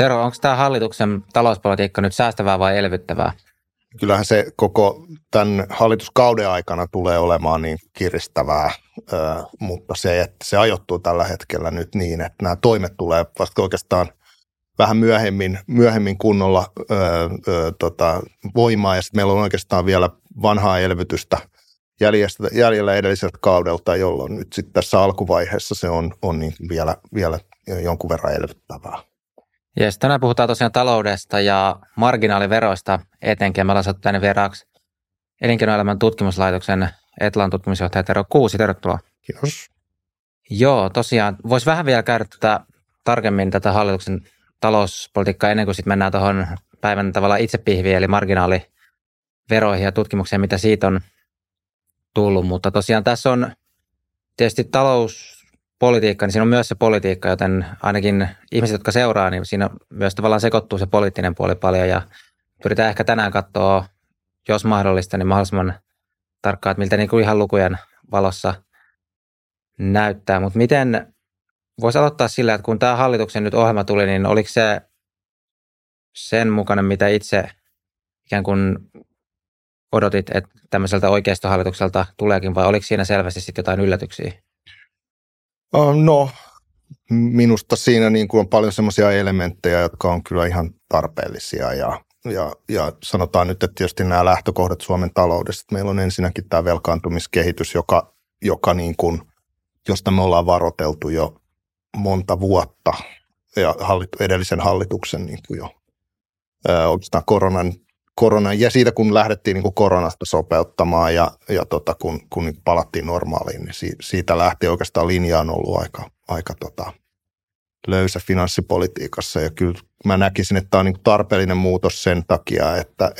Tero, onko tämä hallituksen talouspolitiikka nyt säästävää vai elvyttävää? Kyllähän se koko tämän hallituskauden aikana tulee olemaan niin kiristävää, mutta se, että se ajoittuu tällä hetkellä nyt niin, että nämä toimet tulee vasta oikeastaan vähän myöhemmin kunnolla voimaan, ja sitten meillä on oikeastaan vielä vanhaa elvytystä jäljellä edelliseltä kaudelta, jolloin nyt sitten tässä alkuvaiheessa se on niin vielä jonkun verran elvyttävää. Jes, tänään puhutaan tosiaan taloudesta ja marginaaliveroista etenkin. Me ollaan saatu tänne vieraaksi Elinkeinoelämän tutkimuslaitoksen Etlan tutkimusjohtaja Tero Kuusi. Tervetuloa. Kiitos. Joo, tosiaan. Voisi vähän vielä käydä tarkemmin tätä hallituksen talouspolitiikkaa ennen kuin sitten mennään tuohon päivän tavallaan itsepihviin, eli marginaaliveroihin ja tutkimukseen, mitä siitä on tullut. Mutta tosiaan tässä on tietysti talouspolitiikka, niin siinä on myös se politiikka, joten ainakin ihmiset, jotka seuraa, niin siinä myös tavallaan sekoittuu se poliittinen puoli paljon, ja pyritään ehkä tänään katsoa, jos mahdollista, niin mahdollisimman tarkkaan, että miltä niin kuin ihan lukujen valossa näyttää. Mutta miten voisi aloittaa sillä, että kun tämä hallituksen nyt ohjelma tuli, niin oliko se sen mukainen, mitä itse ikään kuin odotit, että tämmöiseltä oikeistohallitukselta tuleekin, vai oliko siinä selvästi sitten jotain yllätyksiä? No, minusta siinä niin kuin on paljon semmoisia elementtejä, jotka on kyllä ihan tarpeellisia, ja sanotaan nyt, että tietysti nämä lähtökohdat Suomen taloudessa, meillä on ensinnäkin tämä velkaantumiskehitys, joka niin kuin, josta me ollaan varoteltu jo monta vuotta, ja edellisen hallituksen niin kuin jo oikeastaan koronan, ja siitä kun lähdettiin niin kuin koronasta sopeuttamaan ja kun palattiin normaaliin, niin siitä lähti oikeastaan linja on ollut aika löysä finanssipolitiikassa, ja kyllä mä näkisin, että tämä on niin kuin tarpeellinen muutos sen takia, että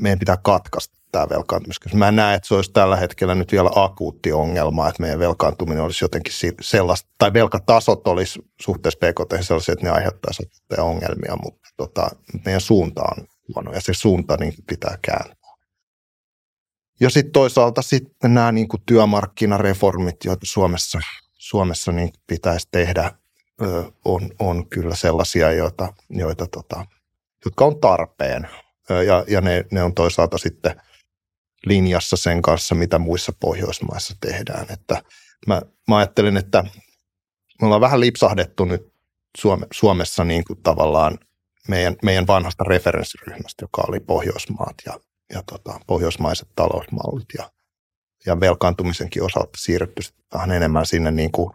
meidän pitää katkaista tämä velkaantumiskysymys. Mä näen, että se olisi tällä hetkellä nyt vielä akuutti ongelma, että meidän velkaantuminen olisi jotenkin sellaista, tai velkatasot olisi suhteessa BKT sellaisia, että ne aiheuttaisivat ongelmia, mutta meidän suunta on huono, ja se suunta niin pitää kääntää. Ja sitten toisaalta sitten nämä niin kuin työmarkkinareformit, joita Suomessa niin pitäisi tehdä, on kyllä sellaisia, jotka on tarpeen. Ja ne on toisaalta sitten linjassa sen kanssa, mitä muissa Pohjoismaissa tehdään. Että mä ajattelen, että me ollaan vähän lipsahdettu nyt Suomessa niin kuin tavallaan meidän vanhasta referenssiryhmästä, joka oli Pohjoismaat ja pohjoismaiset talousmallit. Ja velkaantumisenkin osalta siirrytty vähän enemmän sinne niin kuin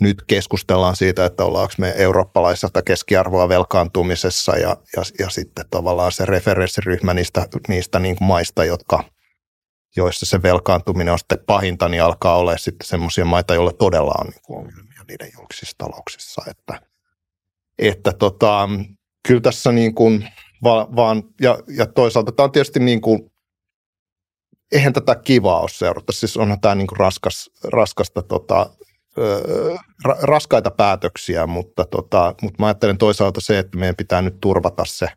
nyt keskustellaan siitä, että ollaanko me eurooppalaisesta keskiarvoa velkaantumisessa ja sitten tavallaan se referenssiryhmä niistä niin kuin maista, joissa se velkaantuminen on sitten pahinta, niin alkaa olla sitten semmoisia maita, joilla todella on niin kuin ongelmia niiden julkisissa talouksissa. Että kyllä tässä niin kuin vaan, ja toisaalta tämä on tietysti niin kuin, eihän tätä kivaa ole seurata, siis onhan tämä niin kuin raskaita päätöksiä, mutta mä ajattelen toisaalta se, että meidän pitää nyt turvata se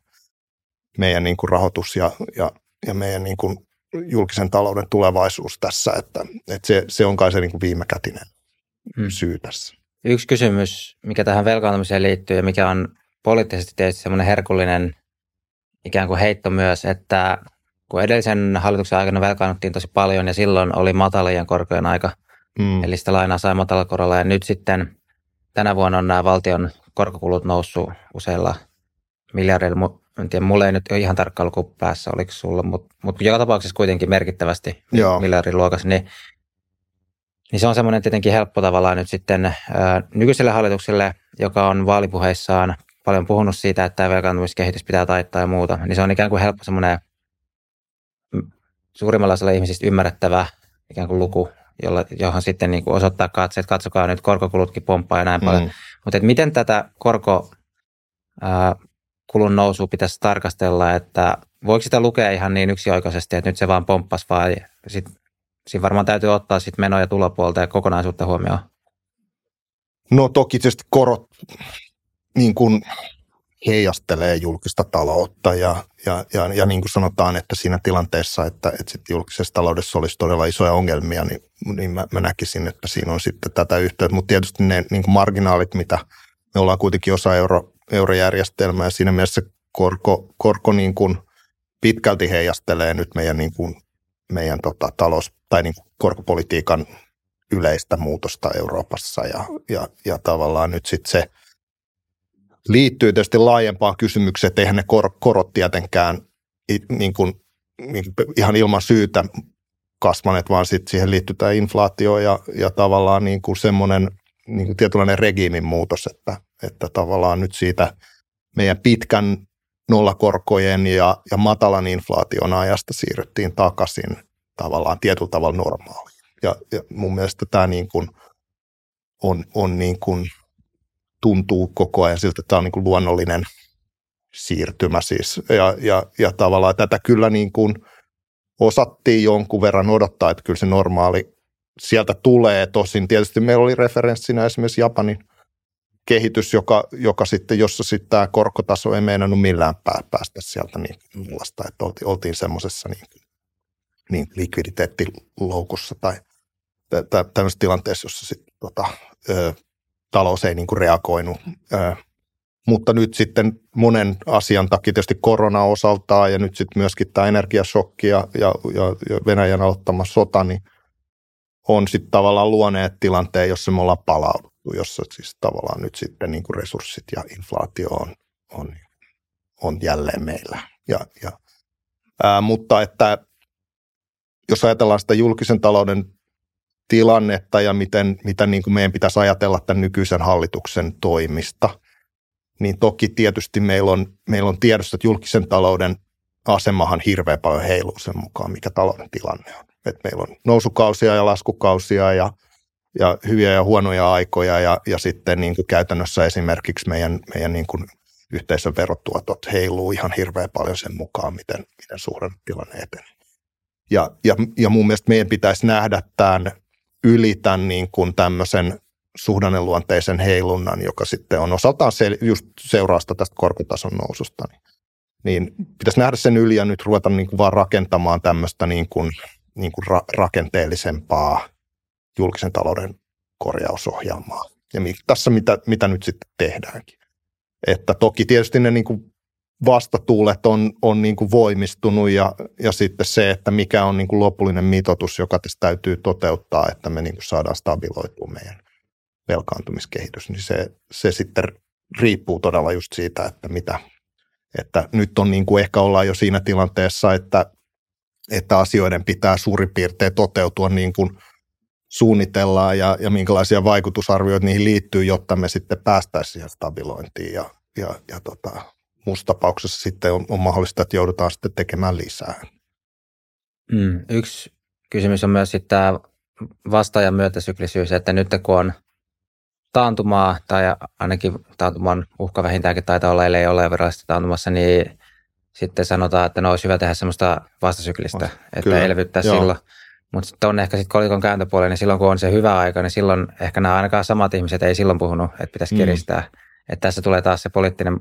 meidän niin kuin rahoitus ja meidän niin kuin julkisen talouden tulevaisuus tässä, että se on kai se niin kuin viimekätinen syy tässä. Yksi kysymys, mikä tähän velkaantumiseen liittyy ja mikä on poliittisesti tietysti semmoinen herkullinen ikään kuin heitto myös, että kun edellisen hallituksen aikana velkaannuttiin tosi paljon ja silloin oli matalien korkojen aika, eli sitä lainaa sai matalalla korolla, ja nyt sitten tänä vuonna on nämä valtion korkokulut noussut useilla miljardeilla. En tiedä, mulla ei nyt ole ihan tarkkaan luku päässä, oliko sulla, mutta joka tapauksessa kuitenkin merkittävästi miljardin luokassa, niin se on semmoinen tietenkin helppo tavallaan nyt sitten nykyiselle hallitukselle, joka on vaalipuheissaan paljon puhunut siitä, että tämä velkaantumiskehitys pitää taittaa ja muuta, niin se on ikään kuin helppo semmoinen suurimmalla osalla ihmisistä ymmärrettävä ikään kuin luku, johon sitten niin kuin osoittaa katseet, että katsokaa nyt korkokulutkin pomppaa ja näin paljon. Mutta miten tätä korkokulun nousua pitäisi tarkastella, että voiko sitä lukea ihan niin yksioikoisesti, että nyt se vaan pomppasi, vai siinä varmaan täytyy ottaa sitten meno- ja tulopuolta ja kokonaisuutta huomioon? No toki tietysti korot niin kuin heijastelee julkista taloutta ja niin kuin sanotaan, että siinä tilanteessa, että sitten julkisessa taloudessa olisi todella isoja ongelmia, niin mä näkisin, että siinä on sitten tätä yhteyttä. Mutta tietysti ne niin kuin marginaalit, mitä me ollaan kuitenkin osa eurojärjestelmää ja siinä mielessä korko niin kuin pitkälti heijastelee nyt meidän niin kuin meidän talous tai niin kuin korkopolitiikan yleistä muutosta Euroopassa ja tavallaan nyt sitten se liittyy tietysti laajempaan kysymykseen, että eihän ne korot tietenkään niin kuin ihan ilman syytä kasvaneet, vaan sitten siihen liittyy tämä inflaatio ja tavallaan niin kuin semmoinen niin kuin tietynlainen regiimin muutos, että tavallaan nyt siitä meidän pitkän nollakorkojen ja matalan inflaation ajasta siirryttiin takaisin tavallaan tietyllä tavalla normaaliin. Ja mun mielestä tämä niin kuin on niin kuin tuntuu koko ajan siltä, että tämä on niin kuin luonnollinen siirtymä siis. Ja tavallaan tätä kyllä niin kuin osattiin jonkun verran odottaa, että kyllä se normaali sieltä tulee. Tosin tietysti meillä oli referenssinä esimerkiksi Japanin kehitys, joka sitten, jossa sitten tämä korkotaso ei meinannut millään päästä sieltä niin mullasta, että oltiin semmoisessa niin likviditeettiloukussa tai tämmöisessä tilanteessa, jossa sitten talous ei niin kuin reagoinut. Mutta nyt sitten monen asian takia tietysti korona osaltaan ja nyt sitten myöskin tämä energiashokki ja Venäjän aloittama sota, niin on sitten tavallaan luoneet tilanteen, jossa me ollaan palauduttu, jossa siis tavallaan nyt sitten niin kuin resurssit ja inflaatio on jälleen meillä. Mutta että jos ajatellaan sitä julkisen talouden tilannetta ja mitä niin kuin meidän pitäisi ajatella tämän nykyisen hallituksen toimista, niin toki tietysti meillä on tiedossa, että julkisen talouden asemahan hirveän paljon heiluu sen mukaan, mikä talouden tilanne on. Että meillä on nousukausia ja laskukausia ja hyviä ja huonoja aikoja ja sitten niin kuin käytännössä esimerkiksi meidän niin kuin yhteisön verotuotot heiluu ihan hirveän paljon sen mukaan, miten suuren tilanne etenee. Ja mun mielestä meidän pitäisi nähdä tämän niin kuin tämmöisen suhdanneluonteisen heilunnan, joka sitten on osaltaan just seurausta tästä korkotason noususta, niin pitäisi nähdä sen yli ja nyt ruveta niin kuin vaan rakentamaan tämmöistä niin kuin rakenteellisempaa julkisen talouden korjausohjelmaa. Ja tässä mitä nyt sitten tehdäänkin. Että toki tietysti ne niin kuin vastatuulet on niin kuin voimistunut ja sitten se, että mikä on niin kuin lopullinen mitoitus, joka tässä täytyy toteuttaa, että me niin kuin saadaan stabiloitua meidän velkaantumiskehitys, niin se sitten riippuu todella just siitä, että nyt on niin kuin ehkä ollaan jo siinä tilanteessa, että asioiden pitää suurin piirtein toteutua niin kuin suunnitellaan ja minkälaisia vaikutusarvioita niihin liittyy, jotta me sitten päästäisiin siihen stabilointiin ja muussa tapauksessa sitten on mahdollista, että joudutaan sitten tekemään lisää. Yksi kysymys on myös sitten tämä vastaajan myötäsyklisyys, että nyt kun on taantumaa, tai ainakin taantuman uhka vähintäänkin taitaa olla, ellei ole virallisesti taantumassa, niin sitten sanotaan, että no olisi hyvä tehdä semmoista vastasyklistä, että kyllä, elvyttää joo. Silloin. Mutta sitten on ehkä sitten kolikon kääntöpuolella, niin silloin kun on se hyvä aika, niin silloin ehkä nämä ainakaan samat ihmiset ei silloin puhunut, että pitäisi kiristää. Että tässä tulee taas se poliittinen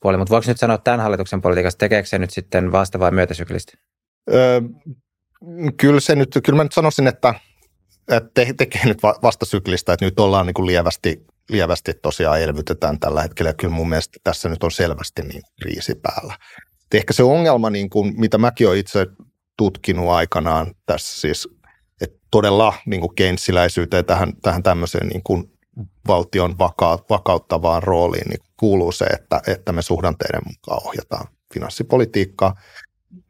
puoli. Mutta voiko nyt sanoa tämän hallituksen politiikassa, tekeekö se nyt sitten vasta- vai myötäsyklistä? Kyllä mä nyt sanoisin, että tekee nyt vastasyklistä, että nyt ollaan niin kuin lievästi tosiaan elvytetään tällä hetkellä. Kyllä mun mielestä tässä nyt on selvästi niin kriisi päällä. Et ehkä se ongelma, niin kuin, mitä mäkin olen itse tutkinut aikanaan tässä siis, että todella niin kuin keynesiläisyyteen tähän tämmöiseen niin kuin valtion vakauttavaan rooliin niin kuuluu se, että me suhdanteiden mukaan ohjataan finanssipolitiikkaa.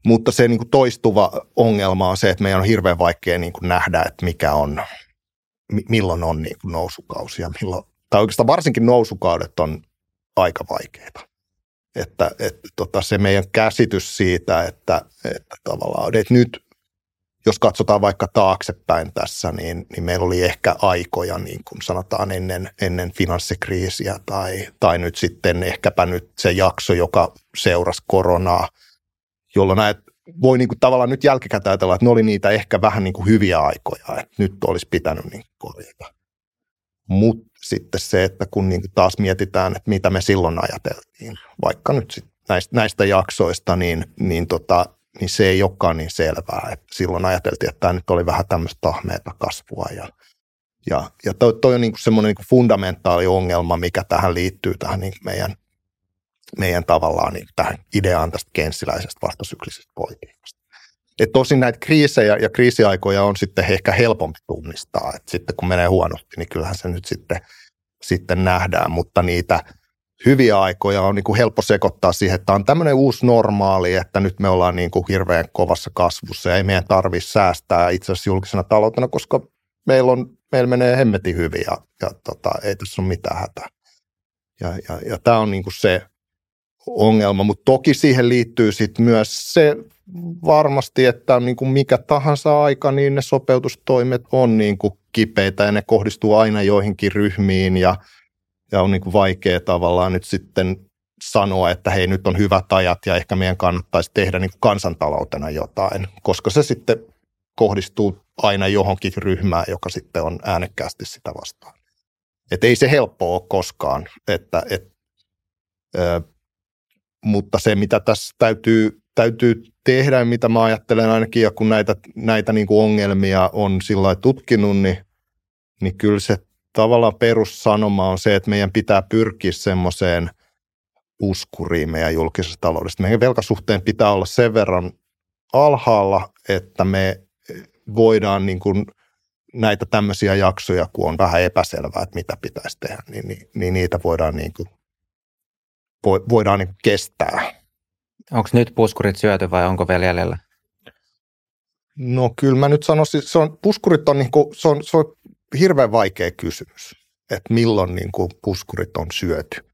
Mutta se niin kuin toistuva ongelma on se, että meidän on hirveän vaikea niin kuin nähdä, että mikä on, milloin on niin kuin nousukausi. Tai oikeastaan varsinkin nousukaudet on aika vaikeita. Että se meidän käsitys siitä, että tavallaan, että nyt jos katsotaan vaikka taaksepäin tässä, niin meillä oli ehkä aikoja, niin kuin sanotaan, ennen finanssikriisiä tai nyt sitten ehkäpä nyt se jakso, joka seurasi koronaa, jolloin voi niin kuin tavallaan nyt jälkikäteen ajatella, että ne oli niitä ehkä vähän niin kuin hyviä aikoja, että nyt olisi pitänyt niin kuin korjata. Mutta sitten se, että kun niin kuin taas mietitään, että mitä me silloin ajateltiin, vaikka nyt sit näistä jaksoista, niin se ei olekaan niin selvää. Et silloin ajateltiin, että tämä nyt oli vähän tämmöistä tahmeata kasvua ja Ja toi on niin kuin semmoinen niin kuin fundamentaali ongelma, mikä tähän liittyy tähän niin kuin meidän tavallaan niin tähän ideaan tästä keynesiläisestä vastasyklisestä politiikasta. Et tosin näitä kriisejä ja kriisiaikoja on sitten ehkä helpompi tunnistaa, että sitten kun menee huonosti, niin kyllähän se nyt sitten nähdään, mutta niitä hyviä aikoja on niin kuin helppo sekoittaa siihen, että on tämmöinen uusi normaali, että nyt me ollaan niin kuin hirveän kovassa kasvussa ja ei meidän tarvitse säästää itse asiassa julkisena taloutena, koska meillä menee hemmetin hyvin ja ei tässä ole mitään hätää. Ja tämä on niin kuin se ongelma, mutta toki siihen liittyy sitten myös se varmasti, että niin kuin mikä tahansa aika, niin ne sopeutustoimet on niin kuin kipeitä ja ne kohdistuu aina joihinkin ryhmiin ja on niin kuin vaikea tavallaan nyt sitten sanoa, että hei, nyt on hyvät ajat ja ehkä meidän kannattaisi tehdä niin kuin kansantaloutena jotain, koska se sitten kohdistuu aina johonkin ryhmään, joka sitten on äänekkäästi sitä vastaan. Et ei se helppoa ole koskaan, mutta se mitä tässä täytyy tehdä, mitä mä ajattelen ainakin, ja kun näitä niin kuin ongelmia on sillä lailla tutkinut, niin kyllä se tavallaan perussanoma on se, että meidän pitää pyrkiä semmoiseen puskuriin meidän julkisessa taloudessa. Meidän velkasuhteen pitää olla sen verran alhaalla, että me voidaan niin kuin näitä tämmöisiä jaksoja, kun on vähän epäselvää, että mitä pitäisi tehdä, niin niitä voidaan, niin kuin, voidaan niin kuin kestää. Onko nyt puskurit syöty vai onko vielä jäljellä? No kyllä mä nyt sanoisin, puskurit on, niin kuin, se on hirveän vaikea kysymys, että milloin niin kuin puskurit on syöty.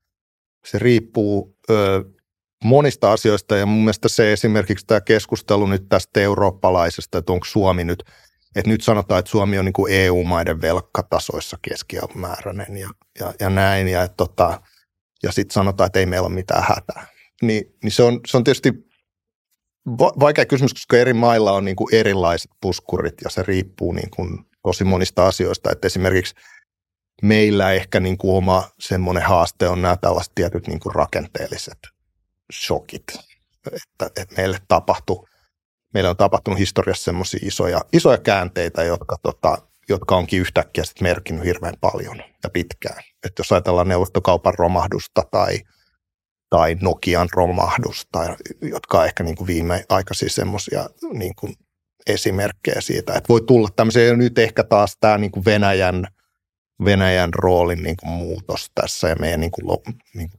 Se riippuu monista asioista ja mun mielestä se esimerkiksi tämä keskustelu nyt tästä eurooppalaisesta, että onko Suomi nyt, että nyt sanotaan, että Suomi on niin kuin EU-maiden velkkatasoissa keskimääräinen ja näin ja sitten sanotaan, että ei meillä ole mitään hätää. Niin se on tietysti vaikea kysymys, koska eri mailla on niin kuin erilaiset puskurit ja se riippuu niin kuin tosi monista asioista, että esimerkiksi meillä ehkä niin kuin oma semmoinen haaste on nämä tällaiset tietyt niin kuin rakenteelliset shokit, että meillä on tapahtunut historiassa semmoisia isoja käänteitä, jotka onkin yhtäkkiä sit merkinnyt hirveän paljon ja pitkään. Että jos ajatellaan neuvostokaupan romahdusta tai Nokian romahdusta, jotka on ehkä niin kuin viimeaikaisia semmoisia niin kuin esimerkkejä siitä, että voi tulla tämmöisiä, nyt ehkä taas tämä niin kuin Venäjän roolin niin kuin muutos tässä ja meidän niin kuin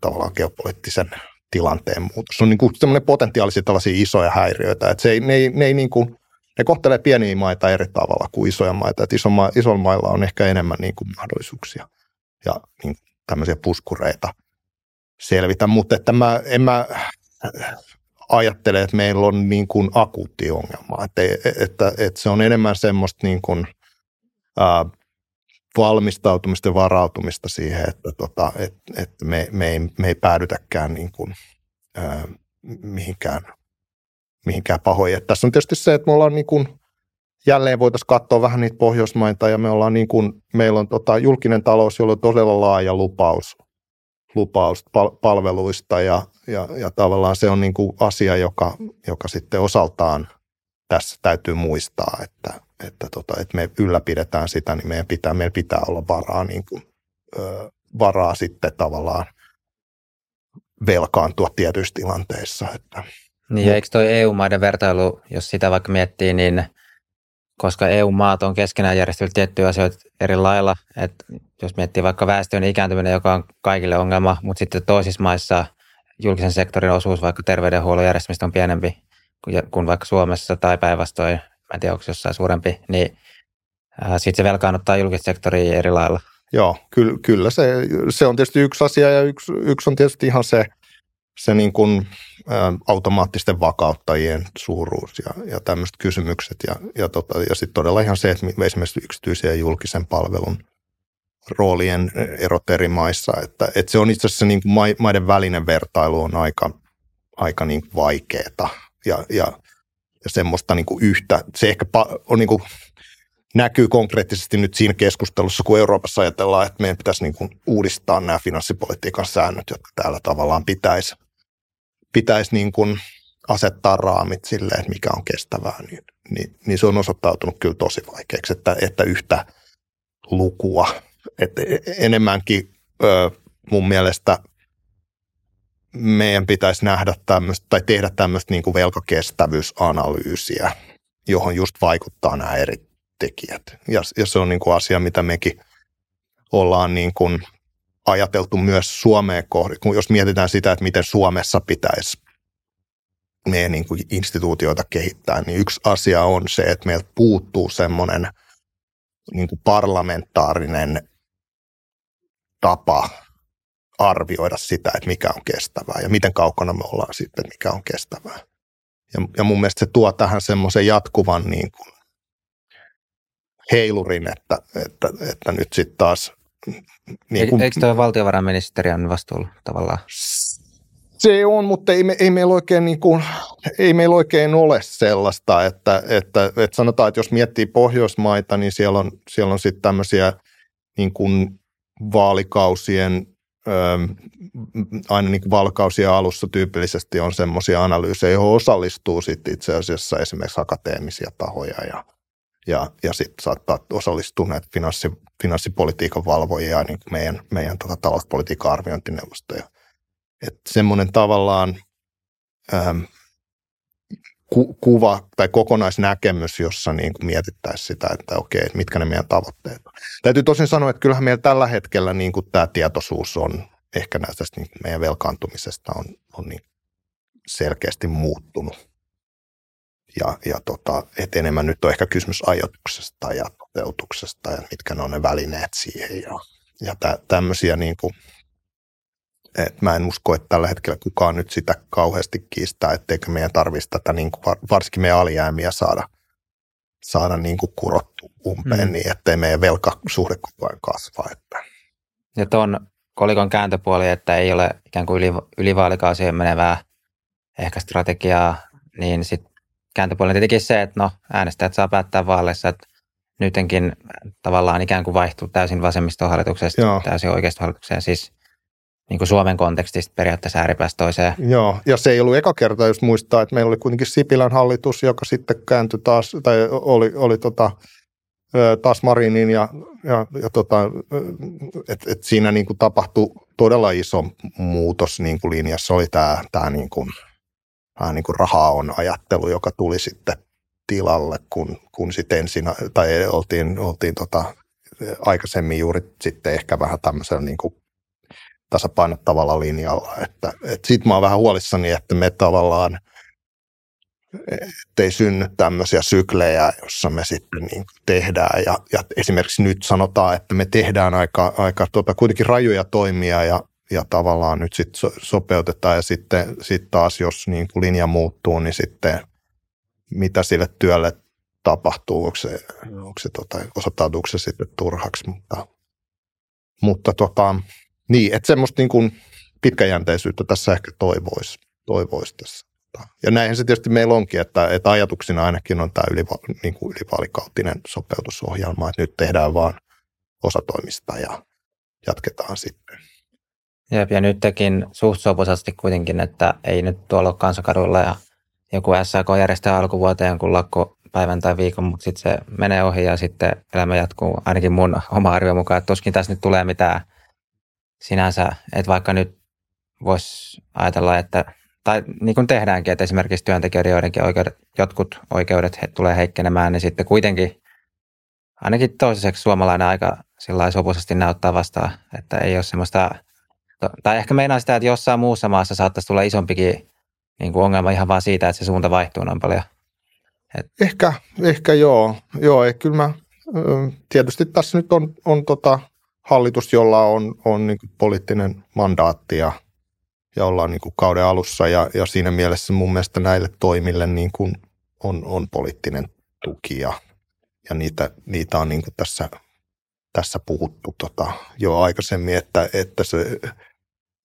tavallaan geopoliittisen tilanteen muutos. Se on niin kuin semmoinen potentiaalisia tällaisia isoja häiriöitä, että ne kohtelee pieniä maita eri tavalla kuin isoja maita, että isolla mailla on ehkä enemmän niin kuin mahdollisuuksia ja niin kuin tämmöisiä puskureita selvitä, mutta että en mä ajattele, että meillä on niin kuin akuutti ongelma, että se on enemmän semmoista niin kuin valmistautumista ja varautumista siihen, että me ei päädytäkään niin kuin, mihinkään pahoihin. Et tässä on tietysti se, että me ollaan niin kuin, jälleen voitaisiin katsoa vähän niitä Pohjoismaita ja me ollaan niin kuin, meillä on julkinen talous, jolla on todella laaja lupaus palveluista ja tavallaan se on niin kuin asia, joka sitten osaltaan tässä täytyy muistaa, että me ylläpidetään sitä, niin meidän pitää olla varaa, niin kuin, varaa sitten tavallaan velkaantua tietyissä tilanteissa. Että. Niin ja eikö toi EU-maiden vertailu, jos sitä vaikka miettii, niin koska EU-maat on keskenään järjestellyt tiettyjä asioita eri lailla, että jos miettii vaikka väestön ikääntyminen, joka on kaikille ongelma, mutta sitten toisissa maissa julkisen sektorin osuus vaikka terveydenhuollon järjestämistä on pienempi kuin vaikka Suomessa tai päinvastoin, mä en tiedä, onko jossain suurempi, niin sitten se velkaannuttaa julkista sektoria eri lailla. Joo, kyllä se on tietysti yksi asia ja yksi on tietysti ihan se niin kuin automaattisten vakauttajien suuruus ja tämmöiset kysymykset ja sitten todella ihan se, että esimerkiksi yksityisen ja julkisen palvelun roolien erot eri maissa, että se on itse asiassa niin kuin maiden välinen vertailu on aika niin kuin vaikeeta ja semmoista niin kuin yhtä, se ehkä on niin kuin, näkyy konkreettisesti nyt siinä keskustelussa, kun Euroopassa ajatellaan, että meidän pitäisi niin kuin uudistaa nämä finanssipolitiikan säännöt, jotka täällä tavallaan pitäisi niin kuin asettaa raamit sille, että mikä on kestävää, niin se on osoittautunut kyllä tosi vaikeaksi, että yhtä lukua. Et enemmänkin mun mielestä meidän pitäisi nähdä tämmöistä tai tehdä tämmöistä niin kuin velkakestävyysanalyysiä, johon just vaikuttaa nämä eri tekijät. Ja se on niin kuin asia, mitä mekin ollaan niin kuin ajateltu myös Suomeen kohdalla. Jos mietitään sitä, että miten Suomessa pitäisi meidän niin kuin instituutioita kehittää, niin yksi asia on se, että meiltä puuttuu semmoinen niin kuin parlamentaarinen tapa arvioida sitä, että mikä on kestävää ja miten kaukana me ollaan sitten, että mikä on kestävää. Ja mun mielestä se tuo tähän semmoisen jatkuvan niin kuin heilurin, että nyt sitten taas... Niin kuin, eikö tuo valtiovarainministeriön vastuulla tavallaan? Se on, mutta ei meillä oikein ole sellaista, että sanotaan, että jos miettii Pohjoismaita, niin siellä on sitten tämmöisiä niin kuin vaalikausien... aina niin kuin valkausien alussa tyypillisesti on semmoisia analyysejä, johon osallistuu sitten itse asiassa esimerkiksi akateemisia tahoja ja sitten saattaa osallistua näitä finanssipolitiikan valvojia, niin kuin meidän talouspolitiikan arviointineuvostoja. Että semmoinen tavallaan kuva tai kokonaisnäkemys, jossa niin kuin mietittäisiin sitä, että okei, mitkä ne meidän tavoitteet on. Täytyy tosin sanoa, että kyllähän meillä tällä hetkellä niin kuin tämä tietoisuus on, ehkä näistä niin kuin meidän velkaantumisesta on niin selkeästi muuttunut. Ja et enemmän nyt on ehkä kysymys ajoituksesta ja toteutuksesta ja mitkä ne on ne välineet siihen. Ja tämmöisiä, niin kuin, että mä en usko, että tällä hetkellä kukaan nyt sitä kauheasti kiistää, etteikö meidän tarvitsisi tätä, niin kuin, varsinkin meidän alijäämiä saada niin kuin kurottu umpeen, niin ettei meidän velkasuhde koko ajan kasvaa. Ja tuon kolikon kääntöpuoli, että ei ole ikään kuin ylivaalikausien menevää ehkä strategiaa, niin sitten kääntöpuoli on tietenkin se, että no äänestäjät saa päättää vaaleissa, että nytkin tavallaan ikään kuin vaihtuu täysin vasemmistohallituksesta täysin oikeistohallitukseen, siis niin kuin Suomen kontekstista periaatteessa ääripäästä toiseen. Joo, ja se ei ollut eka kerta, jos muistaa, että meillä oli kuitenkin Sipilän hallitus, joka sitten kääntyi taas, tai oli taas Marinin ja että et siinä niin kuin tapahtui todella iso muutos niin kuin linjassa. Oli tämä rahaa on ajattelu, joka tuli sitten tilalle, kun sitten ensin, tai oltiin aikaisemmin juuri sitten ehkä vähän tämmöisellä niin kuin tasapainottavalla linjalla. Että sit mä oon vähän huolissani, että me tavallaan ettei synny tämmöisiä syklejä, jossa me sitten niin tehdään. Ja esimerkiksi nyt sanotaan, että me tehdään aika kuitenkin rajuja toimia ja tavallaan nyt sitten sopeutetaan. Ja sitten taas, jos niin kuin linja muuttuu, niin sitten mitä sille työlle tapahtuu? Onko se osoittautuuko se sitten turhaksi? Mutta niin, että semmoista niin kuin pitkäjänteisyyttä tässä ehkä toivoisi tässä. Ja näinhän se tietysti meillä onkin, että ajatuksena ainakin on tämä ylivaalikautinen sopeutusohjelma, että nyt tehdään vaan osatoimista ja jatketaan sitten. Jep, ja nyt tekin suht sopuisesti kuitenkin, että ei nyt tuolla ole Kansakadulla ja joku SAK järjestää alkuvuoteen jonkun lakkopäivän tai viikon, mutta sitten se menee ohi ja sitten elämä jatkuu ainakin mun oma arvion mukaan, että tuskin tässä nyt tulee mitään sinänsä, että vaikka nyt voisi ajatella, että tai niin kuin tehdäänkin, että esimerkiksi työntekijöiden jotkut oikeudet tulee heikkenemään, niin sitten kuitenkin ainakin toiseksi suomalainen aika sillä sopuisesti näyttää vastaan, että ei ole semmoista, tai ehkä meinaa sitä, että jossain muussa maassa saattaisi tulla isompikin niin kuin ongelma ihan vaan siitä, että se suunta vaihtuu noin paljon. Ehkä joo. Joo, kyllä mä, tietysti tässä nyt on hallitus, jolla on niin kuin poliittinen mandaatti ja ollaan niin kuin kauden alussa ja siinä mielessä mun mielestä näille toimille niin kuin on poliittinen tuki ja niitä on niin kuin tässä puhuttu jo aikaisemmin, että se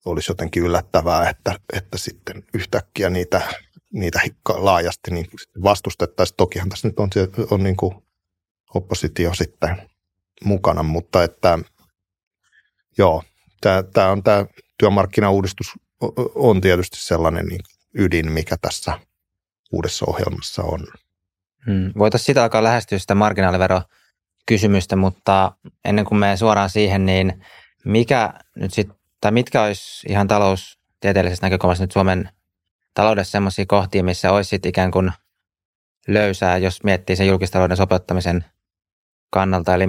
olisi jotenkin yllättävää, että sitten yhtäkkiä niitä laajasti niin kuin vastustettaisiin. Tokihan tässä nyt on niin kuin oppositio sitten mukana, mutta että joo, tämä työmarkkinauudistus on tietysti sellainen niin ydin, mikä tässä uudessa ohjelmassa on. Voitaisiin sitä alkaa lähestyä sitä marginaaliveron kysymystä, mutta ennen kuin menen suoraan siihen, niin mitkä olisi ihan taloustieteellisessä näkökulmassa nyt Suomen taloudessa sellaisia kohtia, missä olisi ikään kuin löysää, jos miettii sen julkistalouden sopeuttamisen kannalta, eli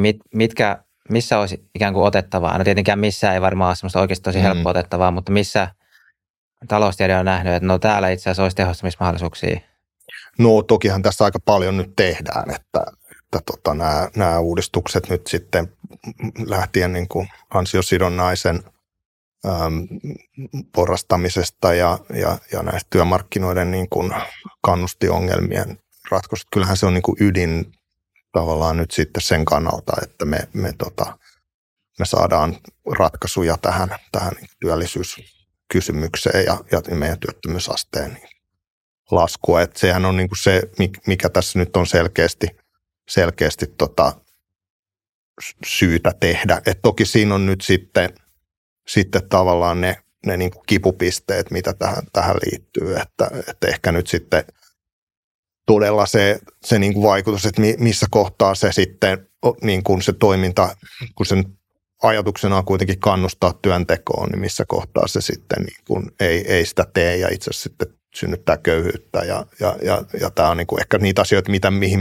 missä olisi ikään kuin otettavaa? No tietenkään missä ei varmaan ole semmoista oikeasti tosi helppo otettavaa, mutta missä taloustiede on nähnyt, että no täällä itse asiassa olisi tehostamismahdollisuuksia? No tokihan tässä aika paljon nyt tehdään, että nämä uudistukset nyt sitten lähtien niin kuin ansiosidonnaisen porrastamisesta ja näistä työmarkkinoiden niin kuin kannustiongelmien ratkaisusta. Kyllähän se on niin kuin ydin tavallaan nyt sitten sen kannalta, että me saadaan ratkaisuja tähän työllisyyskysymykseen ja meidän työttömyysasteen niin laskua. Et sehän on niin kuin se, mikä tässä nyt on selkeästi syytä tehdä. Et toki siinä on nyt sitten tavallaan ne niin kuin kipupisteet, mitä tähän liittyy, että ehkä nyt sitten todella se niin kuin vaikutus, että missä kohtaa se sitten niin kuin se toiminta, kun sen ajatuksena on kuitenkin kannustaa työntekoon, niin missä kohtaa se sitten niin kuin ei sitä tee ja itse asiassa sitten synnyttää köyhyyttä ja tämä on niin kuin ehkä niitä asioita, mihin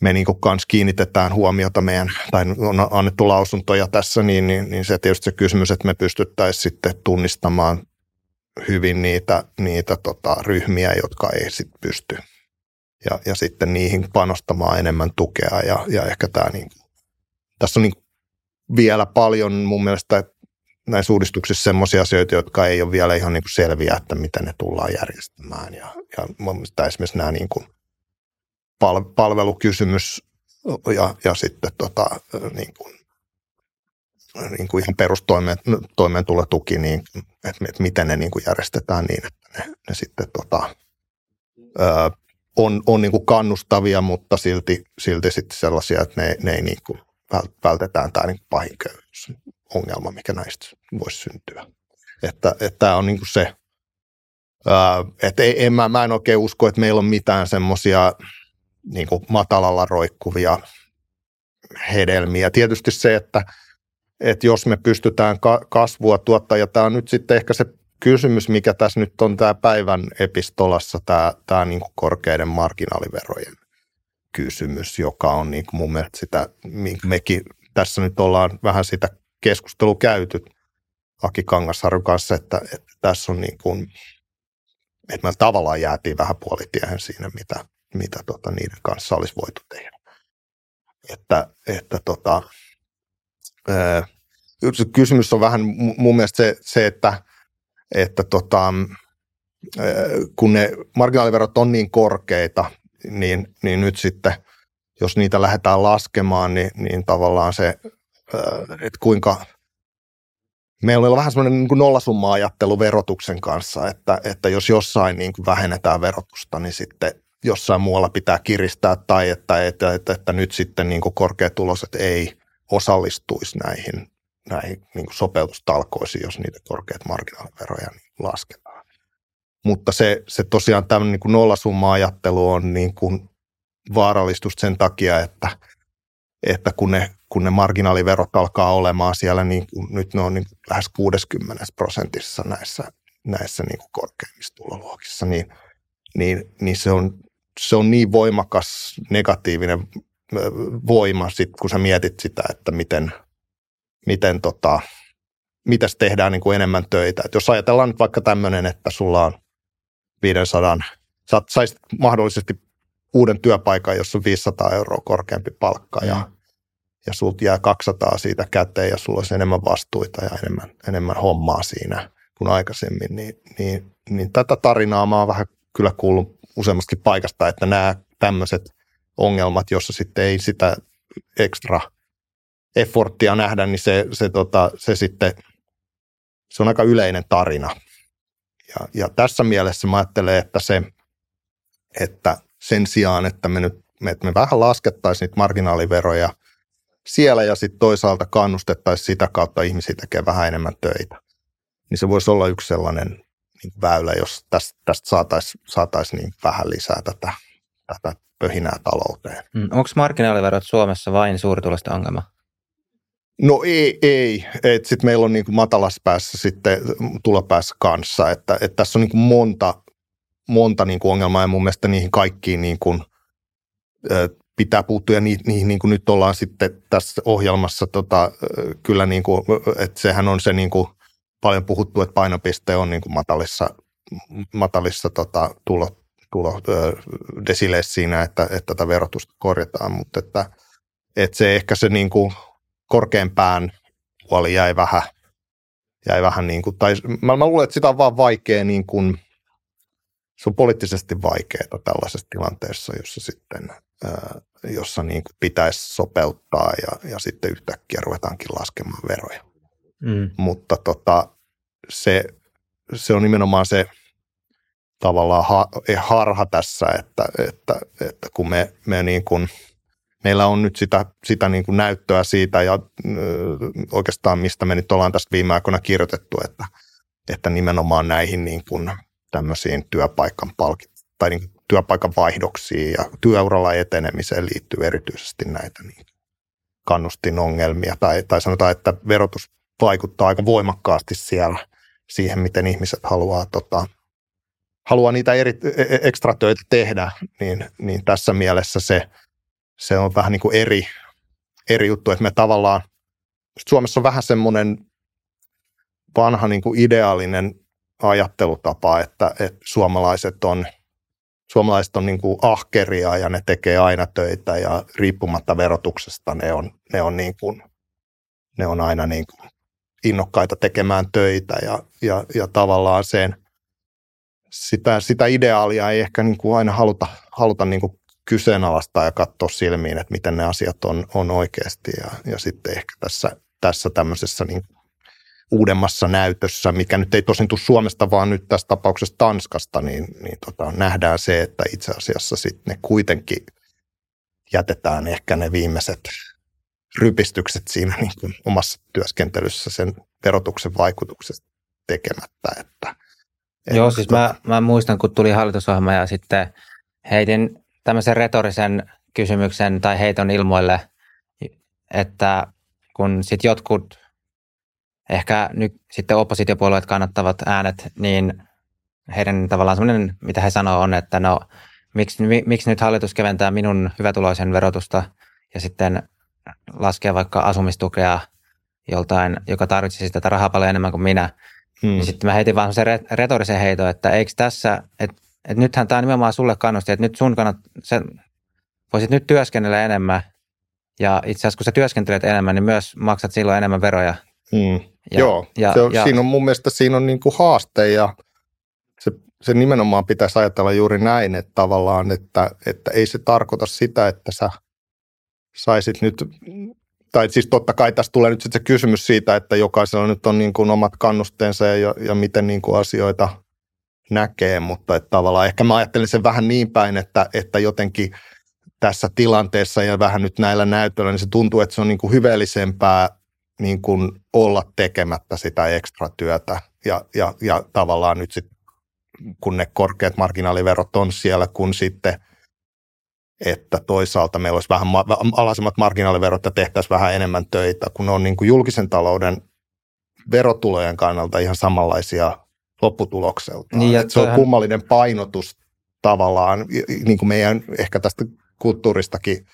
me niin kuin kans kiinnitetään huomiota meidän, tai on annettu lausuntoja tässä, niin se tietysti se kysymys, että me pystyttäisiin sitten tunnistamaan hyvin niitä ryhmiä, jotka ei sit pysty. Ja sitten niihin panostamaan enemmän tukea ja ehkä tässä on niin vielä paljon mun mielestä näissä uudistuksissa semmoisia asioita, jotka ei ole vielä ihan niin kuin selviä, että miten ne tullaan järjestämään. Ja mun mielestä esimerkiksi nämä niin kuin palvelukysymys ja sitten niin kuin ihan perustoimeentulotuki, niin, että miten ne niin kuin järjestetään niin, että ne sitten on niin kuin kannustavia, mutta silti sitten sellaisia, että ne ei niin kuin vältetään tämä niin kuin pahin ongelma, mikä näistä voisi syntyä. Että tämä on niin kuin se, että mä en oikein usko, että meillä on mitään semmoisia niin kuin matalalla roikkuvia hedelmiä. Tietysti se, että jos me pystytään kasvua tuottaa, ja tämä on nyt sitten ehkä se kysymys, mikä tässä nyt on tämä päivän epistolassa, tämä niin kuin korkeiden marginaaliverojen kysymys, joka on niin kuin mun mielestä sitä, mekin tässä nyt ollaan vähän sitä keskustelua käyty Aki Kangasharun kanssa, että tässä on niin kuin, että me tavallaan jäätiin vähän puolitiehen siinä, mitä niiden kanssa olisi voitu tehdä. Että kysymys on vähän mun mielestä se että kun ne marginaaliverot on niin korkeita, niin nyt sitten, jos niitä lähdetään laskemaan, niin tavallaan se, että kuinka meillä on vähän semmoinen niin kuin nollasumma-ajattelu verotuksen kanssa, että jos jossain niin kuin vähennetään verotusta, niin sitten jossain muualla pitää kiristää tai että nyt sitten niin kuin korkeatuloiset ei osallistuisi näihin niin kuin sopeutustalkoisiin, jos niitä korkeat marginaaliveroja niin lasketaan. Mutta se tosiaan tämmöinen niin kuin nollasumma-ajattelu on niin kuin vaarallista sen takia, että kun ne marginaaliverot alkaa olemaan siellä, niin nyt ne on niin kuin lähes 60% näissä niin kuin korkeimmissa tuloluokissa, niin se on niin voimakas negatiivinen voima, sit, kun sä mietit sitä, että mitäs tehdään niin kuin enemmän töitä. Et jos ajatellaan nyt vaikka tämmöinen, että sulla on 500, sä saisit mahdollisesti uuden työpaikan, jossa on 500 € korkeampi palkka ja sulta jää 200 siitä käteen ja sulla olisi enemmän vastuita ja enemmän hommaa siinä kuin aikaisemmin, niin tätä tarinaa mä oon vähän kyllä kuullut useammastakin paikasta, että nämä tämmöiset ongelmat, jossa sitten ei sitä ekstra efforttia nähdä, niin se on aika yleinen tarina. Ja tässä mielessä mä ajattelen, että sen sijaan, että me vähän laskettaisiin niitä marginaaliveroja siellä ja sitten toisaalta kannustettaisiin sitä kautta ihmisiä tekemään vähän enemmän töitä, niin se voisi olla yksi sellainen väylä, jos tästä saataisiin niin vähän lisää tätä tätä pöhinää talouteen. Onko marginaaliverot Suomessa vain suurituloisten ongelma? No ei. Sitten meillä on niinku matalassa päässä sitten tulopäässä kanssa, että tässä on niinku monta niinku ongelmaa ja mun mielestä niihin kaikkiin niinku, pitää puuttua ja niihin niinku nyt ollaan sitten tässä ohjelmassa kyllä niinku, että sehän on se niinku paljon puhuttu, että painopiste on niinku matalissa tulodesileissä siinä, että tätä verotusta korjataan, mutta että se ehkä se niinku korkeampään huoli jäi vähän niin kuin, tai mä luulen, että sitä on vaan vaikea niin kuin, se on poliittisesti vaikeaa tällaisessa tilanteessa, jossa sitten, jossa niin kuin pitäisi sopeuttaa ja sitten yhtäkkiä ruvetaankin laskemaan veroja. Mm. Mutta se on nimenomaan se tavallaan harha tässä, että kun me niin kuin, meillä on nyt sitä niin kuin näyttöä siitä ja oikeastaan mistä me nyt ollaan tästä viime aikoina kirjoitettu, että nimenomaan näihin niin kuin tämmöisiin työpaikan vaihdoksiin ja työuralla etenemiseen liittyy erityisesti näitä niin kannustinongelmia. Tai sanotaan, että verotus vaikuttaa aika voimakkaasti siellä siihen, miten ihmiset haluaa haluaa niitä ekstra töitä tehdä, niin tässä mielessä se on vähän niin kuin eri juttu, että me tavallaan, Suomessa on vähän semmoinen vanha niin kuin ideaalinen ajattelutapa, että suomalaiset on niin kuin ahkeria ja ne tekee aina töitä ja riippumatta verotuksesta ne on aina niin kuin innokkaita tekemään töitä ja tavallaan sitä ideaalia ei ehkä niin kuin aina haluta niin kuin kyseenalaistaa ja katsoa silmiin, että miten ne asiat on oikeasti. Ja sitten ehkä tässä tämmöisessä niin uudemmassa näytössä, mikä nyt ei tosin tule Suomesta, vaan nyt tässä tapauksessa Tanskasta, niin nähdään se, että itse asiassa sitten ne kuitenkin jätetään ehkä ne viimeiset rypistykset siinä niin kuin omassa työskentelyssä sen verotuksen vaikutuksesta tekemättä. Joo, siis mä muistan, kun tuli hallitusohjelma ja sitten heitin tämmöisen retorisen kysymyksen tai heiton ilmoille, että kun sitten jotkut ehkä nyt sitten oppositiopuolueet kannattavat äänet, niin heidän tavallaan semmoinen, mitä he sanoo on, että no miksi nyt hallitus keventää minun hyvätuloisen verotusta ja sitten laskee vaikka asumistukea joltain, joka tarvitsisi sitä rahaa paljon enemmän kuin minä. Niin sitten mä heitin vaan semmoisen retorisen heiton, että eikö tässä, että nythän tämä nimenomaan sulle kannusti, että nyt sun voisit nyt työskennellä enemmän ja itse asiassa kun sä työskentelet enemmän, niin myös maksat silloin enemmän veroja. Siinä on mun mielestä siinä on niin kuin haaste ja se nimenomaan pitäisi ajatella juuri näin, että tavallaan, että ei se tarkoita sitä, että sä saisit nyt, tai siis totta kai tässä tulee nyt sitten se kysymys siitä, että jokaisella nyt on niin kuin omat kannusteensa ja miten niin kuin asioita näkee, mutta että tavallaan ehkä mä ajattelin sen vähän niin päin, että jotenkin tässä tilanteessa ja vähän nyt näillä näytöillä, niin se tuntuu, että se on niin kuin hyveellisempää niin kuin olla tekemättä sitä ekstratyötä ja tavallaan nyt sitten, kun ne korkeat marginaaliverot on siellä, kun sitten, että toisaalta meillä olisi vähän alhaisemmat marginaaliverot ja tehtäisiin vähän enemmän töitä, kun ne on niin kuin julkisen talouden verotulojen kannalta ihan samanlaisia lopputulokselta. Niin, se on kummallinen painotus tavallaan, niin kuin meidän ehkä tästä kulttuuristakin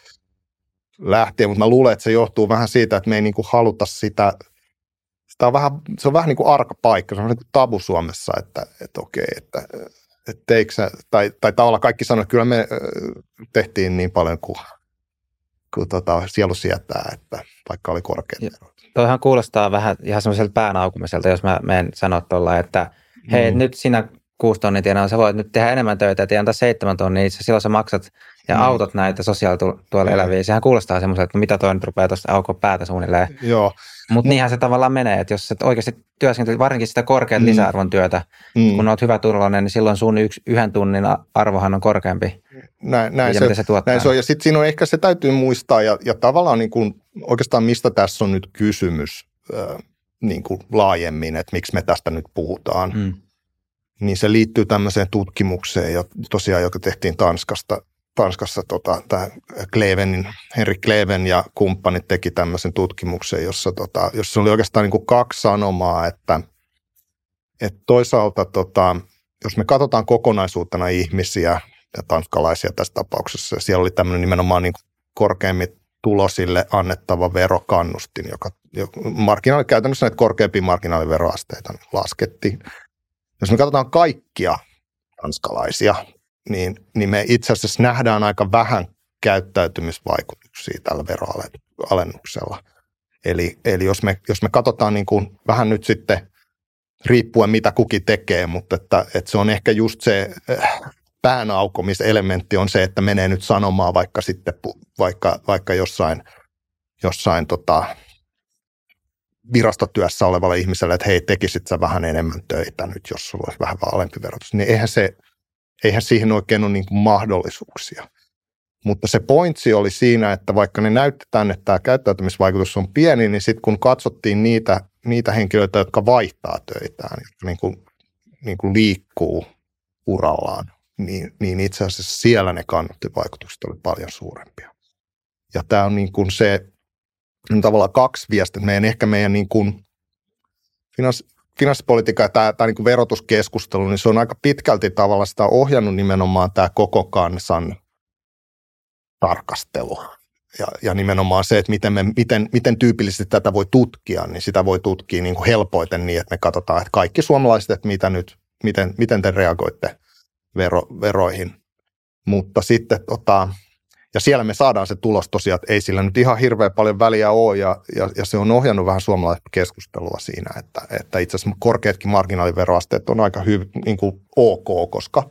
lähtien, mutta mä luulen, että se johtuu vähän siitä, että me ei niin kuin haluta sitä se on vähän niin kuin arka paikka, se on niin kuin tabu Suomessa, että okei, että teikö sä, tai tavallaan kaikki sanoo, että kyllä me tehtiin niin paljon kuin sielu sietää, että vaikka oli korkeita. Toihan kuulostaa vähän ihan semmoiselta päänaukumiselta, jos mä menen sanoa tuolla, että hei, nyt sinä 6 000 tienaa, sä voit nyt tehdä enemmän töitä ja tienata 7 000, niin silloin sä maksat ja autot näitä sosiaalituella eläviä. Sehän kuulostaa semmoiselta, että mitä toi nyt rupeaa tuosta aukoa päätä suunnilleen. Mutta niinhän se tavallaan menee, että jos sä oikeasti työskentelet varsinkin sitä korkeat lisäarvon työtä, kun oot hyvä tuloinen, niin silloin sun yhden tunnin arvohan on korkeampi. Näin se on. Ja sitten siinä on ehkä se täytyy muistaa ja tavallaan niin kun, oikeastaan mistä tässä on nyt kysymys niin kuin laajemmin, että miksi me tästä nyt puhutaan, niin se liittyy tämmöiseen tutkimukseen, ja tosiaan, joka tehtiin Tanskasta Tanskassa Henrik Kleven ja kumppanit teki tämmöisen tutkimuksen, jossa oli oikeastaan niin kuin kaksi sanomaa, että toisaalta jos me katsotaan kokonaisuutena ihmisiä ja tanskalaisia tässä tapauksessa, siellä oli tämmöinen nimenomaan niin kuin korkeammin tulosille annettava verokannustin, käytännössä näitä korkeampia marginaaliveroasteita laskettiin. Jos me katsotaan kaikkia tanskalaisia, niin me itse asiassa nähdään aika vähän käyttäytymisvaikutuksia tällä veroalennuksella. Eli jos me katsotaan niin kuin vähän nyt sitten riippuen mitä kukin tekee, mutta että se on ehkä just se päänaukomiselementti on se, että menee nyt sanomaan vaikka sitten vaikka jossain virastotyössä olevalle ihmiselle, että hei, tekisit sä vähän enemmän töitä nyt, jos sulla olisi vähän alempi verotus, niin eihän siihen oikein ole niin kuin mahdollisuuksia. Mutta se pointsi oli siinä, että vaikka ne näytetään, että tämä käyttäytymisvaikutus on pieni, niin sitten kun katsottiin niitä henkilöitä, jotka vaihtaa töitään, jotka niin kuin liikkuu urallaan, niin itse asiassa siellä ne kannustinvaikutukset oli paljon suurempia. Ja tämä on niin kuin se tavallaan kaksi viestiä. Meidän niin kuin finanssipolitiikka ja tämä niin kuin verotuskeskustelu, niin se on aika pitkälti tavallaan sitä ohjannut nimenomaan tämä koko kansan tarkastelu. Ja nimenomaan se, että miten tyypillisesti tätä voi tutkia, niin sitä voi tutkia niin kuin helpoiten niin, että me katsotaan, että kaikki suomalaiset, että miten te reagoitte veroihin. Mutta sitten ja siellä me saadaan se tulos tosiaan, että ei sillä nyt ihan hirveän paljon väliä ole, ja se on ohjannut vähän suomalaista keskustelua siinä, että itse asiassa korkeatkin marginaaliveroasteet on aika niin kuin ok, koska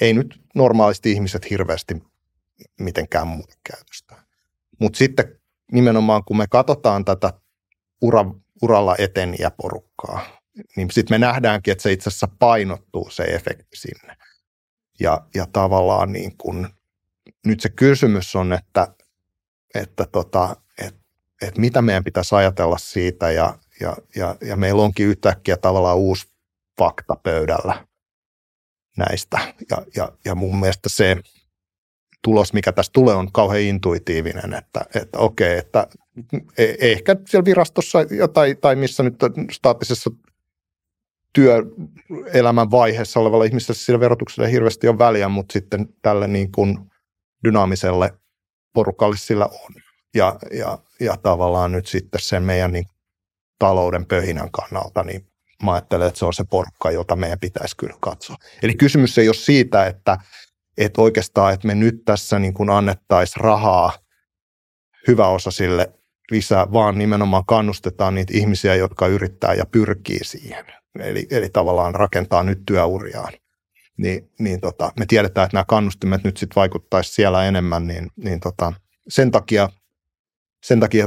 ei nyt normaalisti ihmiset hirveästi mitenkään muuta käytöstä. Mutta sitten nimenomaan, kun me katsotaan tätä uralla eteniä porukkaa, niin sitten me nähdäänkin, että se itse asiassa painottuu se efekti sinne. Ja tavallaan niin kuin nyt se kysymys on, että mitä meidän pitäisi ajatella siitä, ja meillä onkin yhtäkkiä tavallaan uusi fakta pöydällä näistä. Ja mun mielestä se tulos, mikä tässä tulee, on kauhean intuitiivinen, että okei, että ehkä siellä virastossa tai missä nyt staattisessa työelämän vaiheessa olevalla ihmisellä sillä verotuksella ei hirveästi ole väliä, mutta sitten tälle niin kuin dynaamiselle porukalle sillä on. Ja tavallaan nyt sitten sen meidän niin talouden pöhinän kannalta, niin mä ajattelen, että se on se porukka, jota meidän pitäisi kyllä katsoa. Eli kysymys ei ole siitä, että oikeastaan, että me nyt tässä niin kuin annettaisiin rahaa hyväosaisille lisää, vaan nimenomaan kannustetaan niitä ihmisiä, jotka yrittää ja pyrkii siihen. Eli tavallaan rakentaa nyt työuriaan. Niin, me tiedetään, että nämä kannustimet nyt sitten vaikuttaisi siellä enemmän, niin, sen takia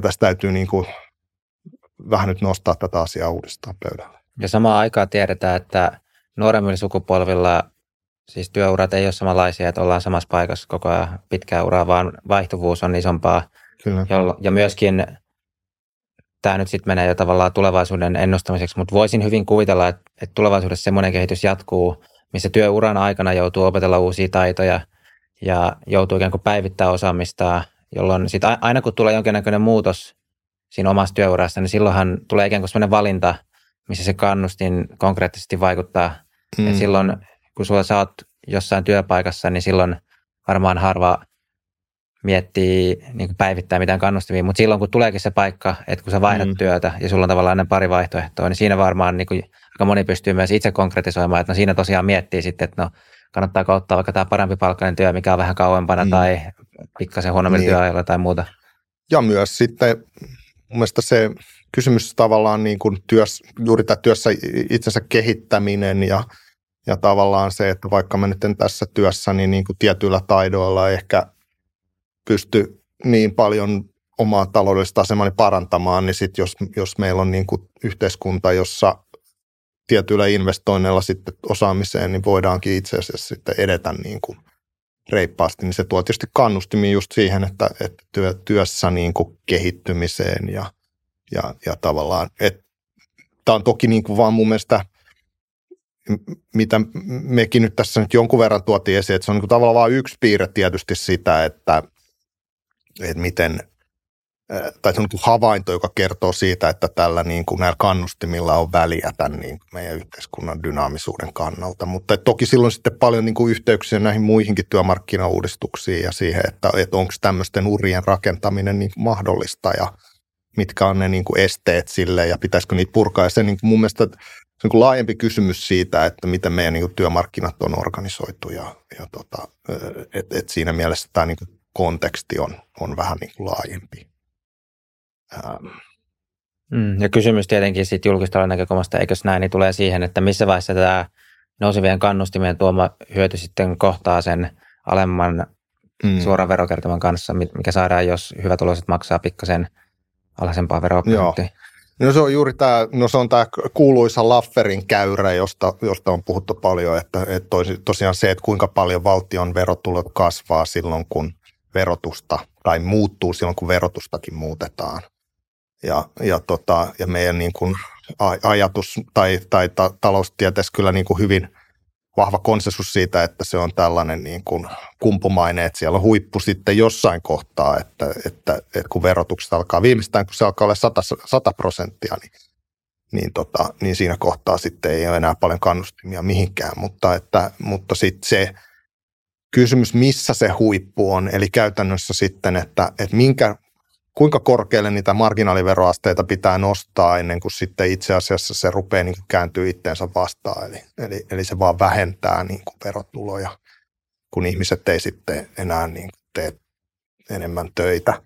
tässä täytyy niin kuin vähän nyt nostaa tätä asiaa uudestaan pöydälle. Ja samaan aikaan tiedetään, että nuoremmilla sukupolvilla siis työurat ei ole samanlaisia, että ollaan samassa paikassa koko ajan pitkää uraa, vaan vaihtuvuus on isompaa. Kyllä. Ja myöskin tämä nyt sitten menee jo tavallaan tulevaisuuden ennustamiseksi, mutta voisin hyvin kuvitella, että tulevaisuudessa semmoinen kehitys jatkuu, missä työuran aikana joutuu opetella uusia taitoja ja joutuu ikään kuin päivittämään osaamistaan, jolloin sit aina kun tulee jonkinnäköinen muutos siinä omassa työurassa, niin silloinhan tulee ikään kuin sellainen valinta, missä se kannustin konkreettisesti vaikuttaa. Ja silloin, kun sä oot jossain työpaikassa, niin silloin varmaan harva miettii niin kuin päivittää mitään kannustimia, mutta silloin kun tuleekin se paikka, että kun sä vaihdat työtä ja sulla on tavallaan ne pari vaihtoehtoa, niin siinä varmaan niin kuin aika moni pystyy myös itse konkretisoimaan, että no siinä tosiaan miettii sitten, että no kannattaako ottaa vaikka tämä parempi palkkainen työ, mikä on vähän kauempana tai pikkasen huonommilla työajalla tai muuta. Ja myös sitten mun mielestä se kysymys tavallaan niin kuin juuri tämä työssä itsensä kehittäminen ja tavallaan se, että vaikka mä nyt en tässä työssä, niin kuin tietyillä taidoilla ehkä pysty niin paljon omaa taloudellista asemani parantamaan, niin sitten jos meillä on niin kuin yhteiskunta, jossa tietyillä investoinneilla sitten osaamiseen, niin voidaankin itse asiassa sitten edetä niin kuin reippaasti, niin se tuo tietysti kannustimia just siihen, että työssä niin kuin kehittymiseen ja tavallaan, että tämä on toki niin kuin vaan mun mielestä mitä mekin nyt tässä nyt jonkun verran tuotiin esiin, että se on niin tavallaan vain yksi piirre tietysti sitä, että miten, tai se on niin havainto, joka kertoo siitä, että tällä niin kuin näillä kannustimilla on väliä tämän niin kuin meidän yhteiskunnan dynaamisuuden kannalta, mutta toki silloin sitten paljon niin kuin yhteyksiä näihin muihinkin työmarkkinauudistuksiin ja siihen, että onko tämmöisten urien rakentaminen niin kuin mahdollista ja mitkä on ne niin kuin esteet sille ja pitäisikö niitä purkaa. Ja se niin kuin mun mielestä se on niin laajempi kysymys siitä, että miten meidän niin kuin työmarkkinat on organisoitu ja et siinä mielessä tämä niin kuin konteksti on vähän niin kuin laajempi. Ja kysymys tietenkin siitä julkistalouden näkökulmasta, eikös näin, niin tulee siihen, että missä vaiheessa tämä nousevien kannustimien tuoma hyöty sitten kohtaa sen alemman suoran verokertymän kanssa, mikä saadaan, jos hyvätuloiset maksaa pikkasen alhaisempaa veroprosenttia. No se on juuri tämä, no se on tämä kuuluisa Lafferin käyrä, josta on puhuttu paljon, että tosiaan se, että kuinka paljon valtion verotulot kasvaa silloin, kun verotusta, tai muuttuu silloin, kun verotustakin muutetaan. Ja meidän niin kuin ajatus tai taloustieteessä kyllä niin kuin hyvin vahva konsensus siitä, että se on tällainen niin kuin kumpumainen, että siellä on huippu sitten jossain kohtaa, että kun verotuksesta alkaa viimeistään, kun se alkaa olla 100%, niin siinä kohtaa sitten ei ole enää paljon kannustimia mihinkään, mutta sitten se kysymys, missä se huippu on, eli käytännössä sitten, että kuinka korkealle niitä marginaaliveroasteita pitää nostaa ennen kuin sitten itse asiassa se rupeaa niin kuin kääntyä itteensä vastaan. Eli se vaan vähentää niin kuin verotuloja, kun ihmiset ei sitten enää niin kuin tee enemmän töitä.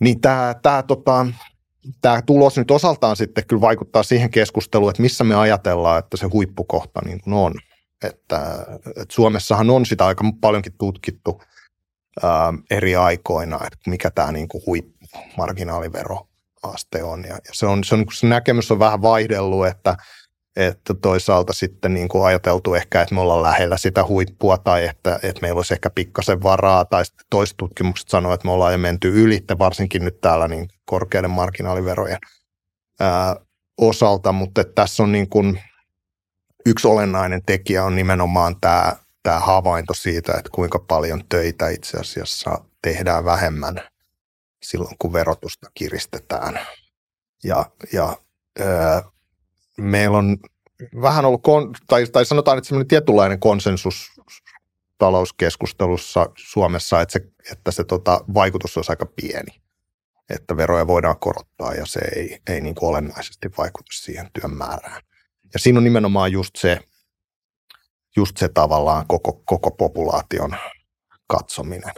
Niin tämä tulos nyt osaltaan sitten kyllä vaikuttaa siihen keskusteluun, että missä me ajatellaan, että se huippukohta niin kuin on. Että Suomessahan on sitä aika paljonkin tutkittu eri aikoina, että mikä tämä niin kuin huippu marginaaliveroaste on. Ja se näkemys on vähän vaihdellut, että toisaalta sitten niin kuin ajateltu ehkä, että me ollaan lähellä sitä huippua tai että meillä olisi ehkä pikkasen varaa. Tai sitten toiset tutkimukset sanoo, että me ollaan jo menty yli, varsinkin nyt täällä niin korkeiden marginaaliverojen osalta. Mutta tässä on niin kuin yksi olennainen tekijä on nimenomaan tämä havainto siitä, että kuinka paljon töitä itse asiassa tehdään vähemmän silloin, kun verotusta kiristetään. Meillä on vähän ollut, tai sanotaan, että semmoinen tietynlainen konsensus talouskeskustelussa Suomessa, että se vaikutus olisi aika pieni, että veroja voidaan korottaa ja se ei niin kuin olennaisesti vaikuta siihen työn määrään. Ja siinä on nimenomaan just se tavallaan koko populaation katsominen.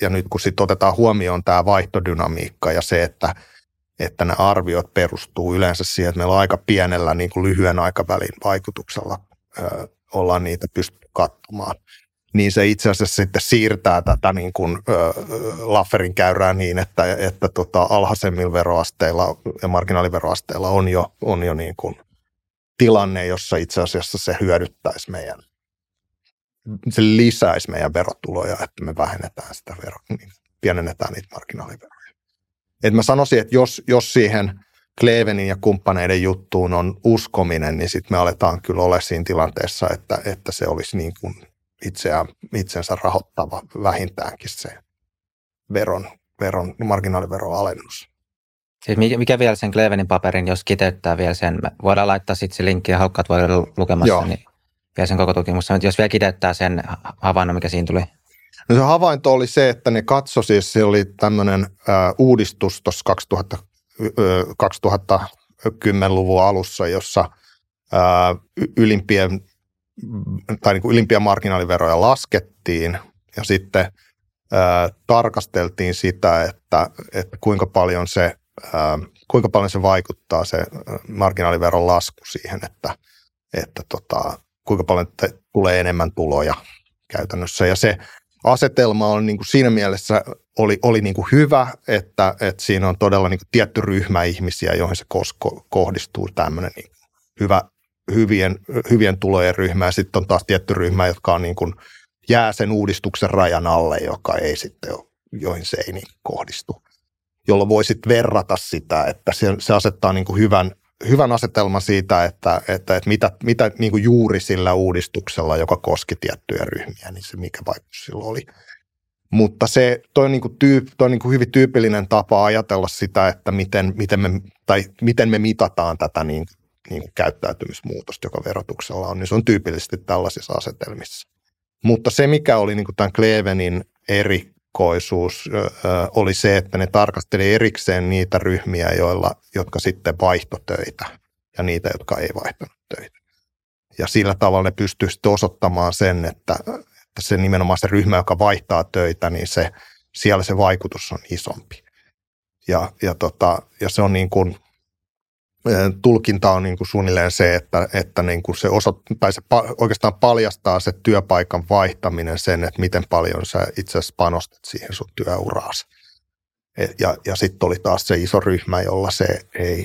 Ja nyt kun sitten otetaan huomioon tämä vaihtodynamiikka ja se, että nämä arviot perustuu yleensä siihen, että meillä on aika pienellä niin kuin lyhyen aikavälin vaikutuksella ollaan niitä pystytty katsomaan, niin se itse asiassa sitten siirtää tätä niin kuin Lafferin käyrää niin, että alhaisemmilla veroasteilla ja marginaaliveroasteilla on jo niin kuin tilanne, jossa itse asiassa se hyödyttäisi se lisäisi meidän verotuloja, että me vähennetään sitä veroa, niin pienennetään niitä marginaaliveroja. Et mä sanoisin, että jos siihen Klevenin ja kumppaneiden juttuun on uskominen, niin sitten me aletaan kyllä olemaan siinä tilanteessa, että se olisi niin kuin itsensä rahoittava vähintäänkin se veron marginaaliveroalennus. Siis mikä vielä sen Klevenin paperin, jos kiteyttää vielä sen, me voidaan laittaa sitten se linkki ja halkkaat voi olla lukemassa, Joo. Niin vielä sen koko tutkimusta, mutta jos vielä kiteyttää sen havainnon, mikä siinä tuli. No se havainto oli se, että ne katsoi, siis se oli tämmöinen uudistus tuossa 2010-luvun alussa, jossa ylimpiä marginaaliveroja laskettiin ja sitten tarkasteltiin sitä, että kuinka paljon se vaikuttaa se marginaaliveron lasku siihen, että kuinka paljon tulee enemmän tuloja käytännössä. Ja se asetelma on niin kuin siinä mielessä oli niin kuin hyvä, että siinä on todella niin kuin tietty ryhmä ihmisiä, joihin se kohdistuu tämmöinen niin kuin hyvien tulojen ryhmä. Ja sitten on taas tietty ryhmä, jotka on niin kuin jää sen uudistuksen rajan alle, joka ei sitten ole, joihin se ei niin kohdistu, jolloin voi sitten verrata sitä, että se asettaa niin kuin hyvän hyvän asetelman siitä, että mitä niin kuin juuri sillä uudistuksella, joka koski tiettyjä ryhmiä, niin se mikä vaikutus silloin oli. Mutta se toi on hyvin tyypillinen tapa ajatella sitä, että miten me mitataan tätä niin kuin käyttäytymismuutosta, joka verotuksella on, niin se on tyypillisesti tällaisissa asetelmissa. Mutta se, mikä oli niin kuin tämän Klevenin erikoisuus, oli se, että ne tarkasteli erikseen niitä ryhmiä, jotka sitten vaihtoi töitä ja niitä, jotka ei vaihtanut töitä. Ja sillä tavalla ne pystyivät sitten osoittamaan sen, että se nimenomaan se ryhmä, joka vaihtaa töitä, niin siellä se vaikutus on isompi. Ja se on niin kuin, tulkinta on niin kuin suunnilleen se, että niin kuin se oikeastaan paljastaa se työpaikan vaihtaminen sen, että miten paljon sä itse asiassa panostat siihen sun työuraasi. Ja sitten oli taas se iso ryhmä, jolla se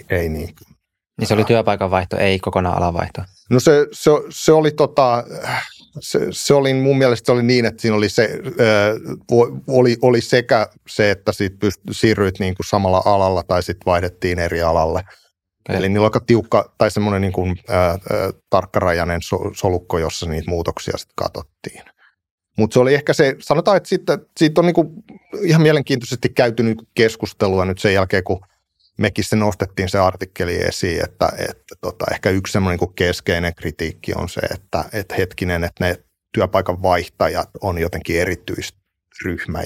ei niin kuin. Niin se oli työpaikan vaihto, ei kokonaan alanvaihto. No se oli se oli mun mielestä oli niin, että siinä oli oli sekä se, että siitä siirryit niin kuin samalla alalla tai sitten vaihdettiin eri alalle. Okay. Eli niillä on aika tiukka tai semmoinen niin kuin, tarkkarajainen solukko, jossa niitä muutoksia sitten katsottiin. Mutta se oli ehkä se, sanotaan, että siitä on niin kuin ihan mielenkiintoisesti käyty niin kuin keskustelua nyt sen jälkeen, kun mekin se nostettiin se artikkeli esiin, että ehkä yksi semmoinen niin kuin keskeinen kritiikki on se, että ne työpaikan vaihtajat on jotenkin erityisryhmä,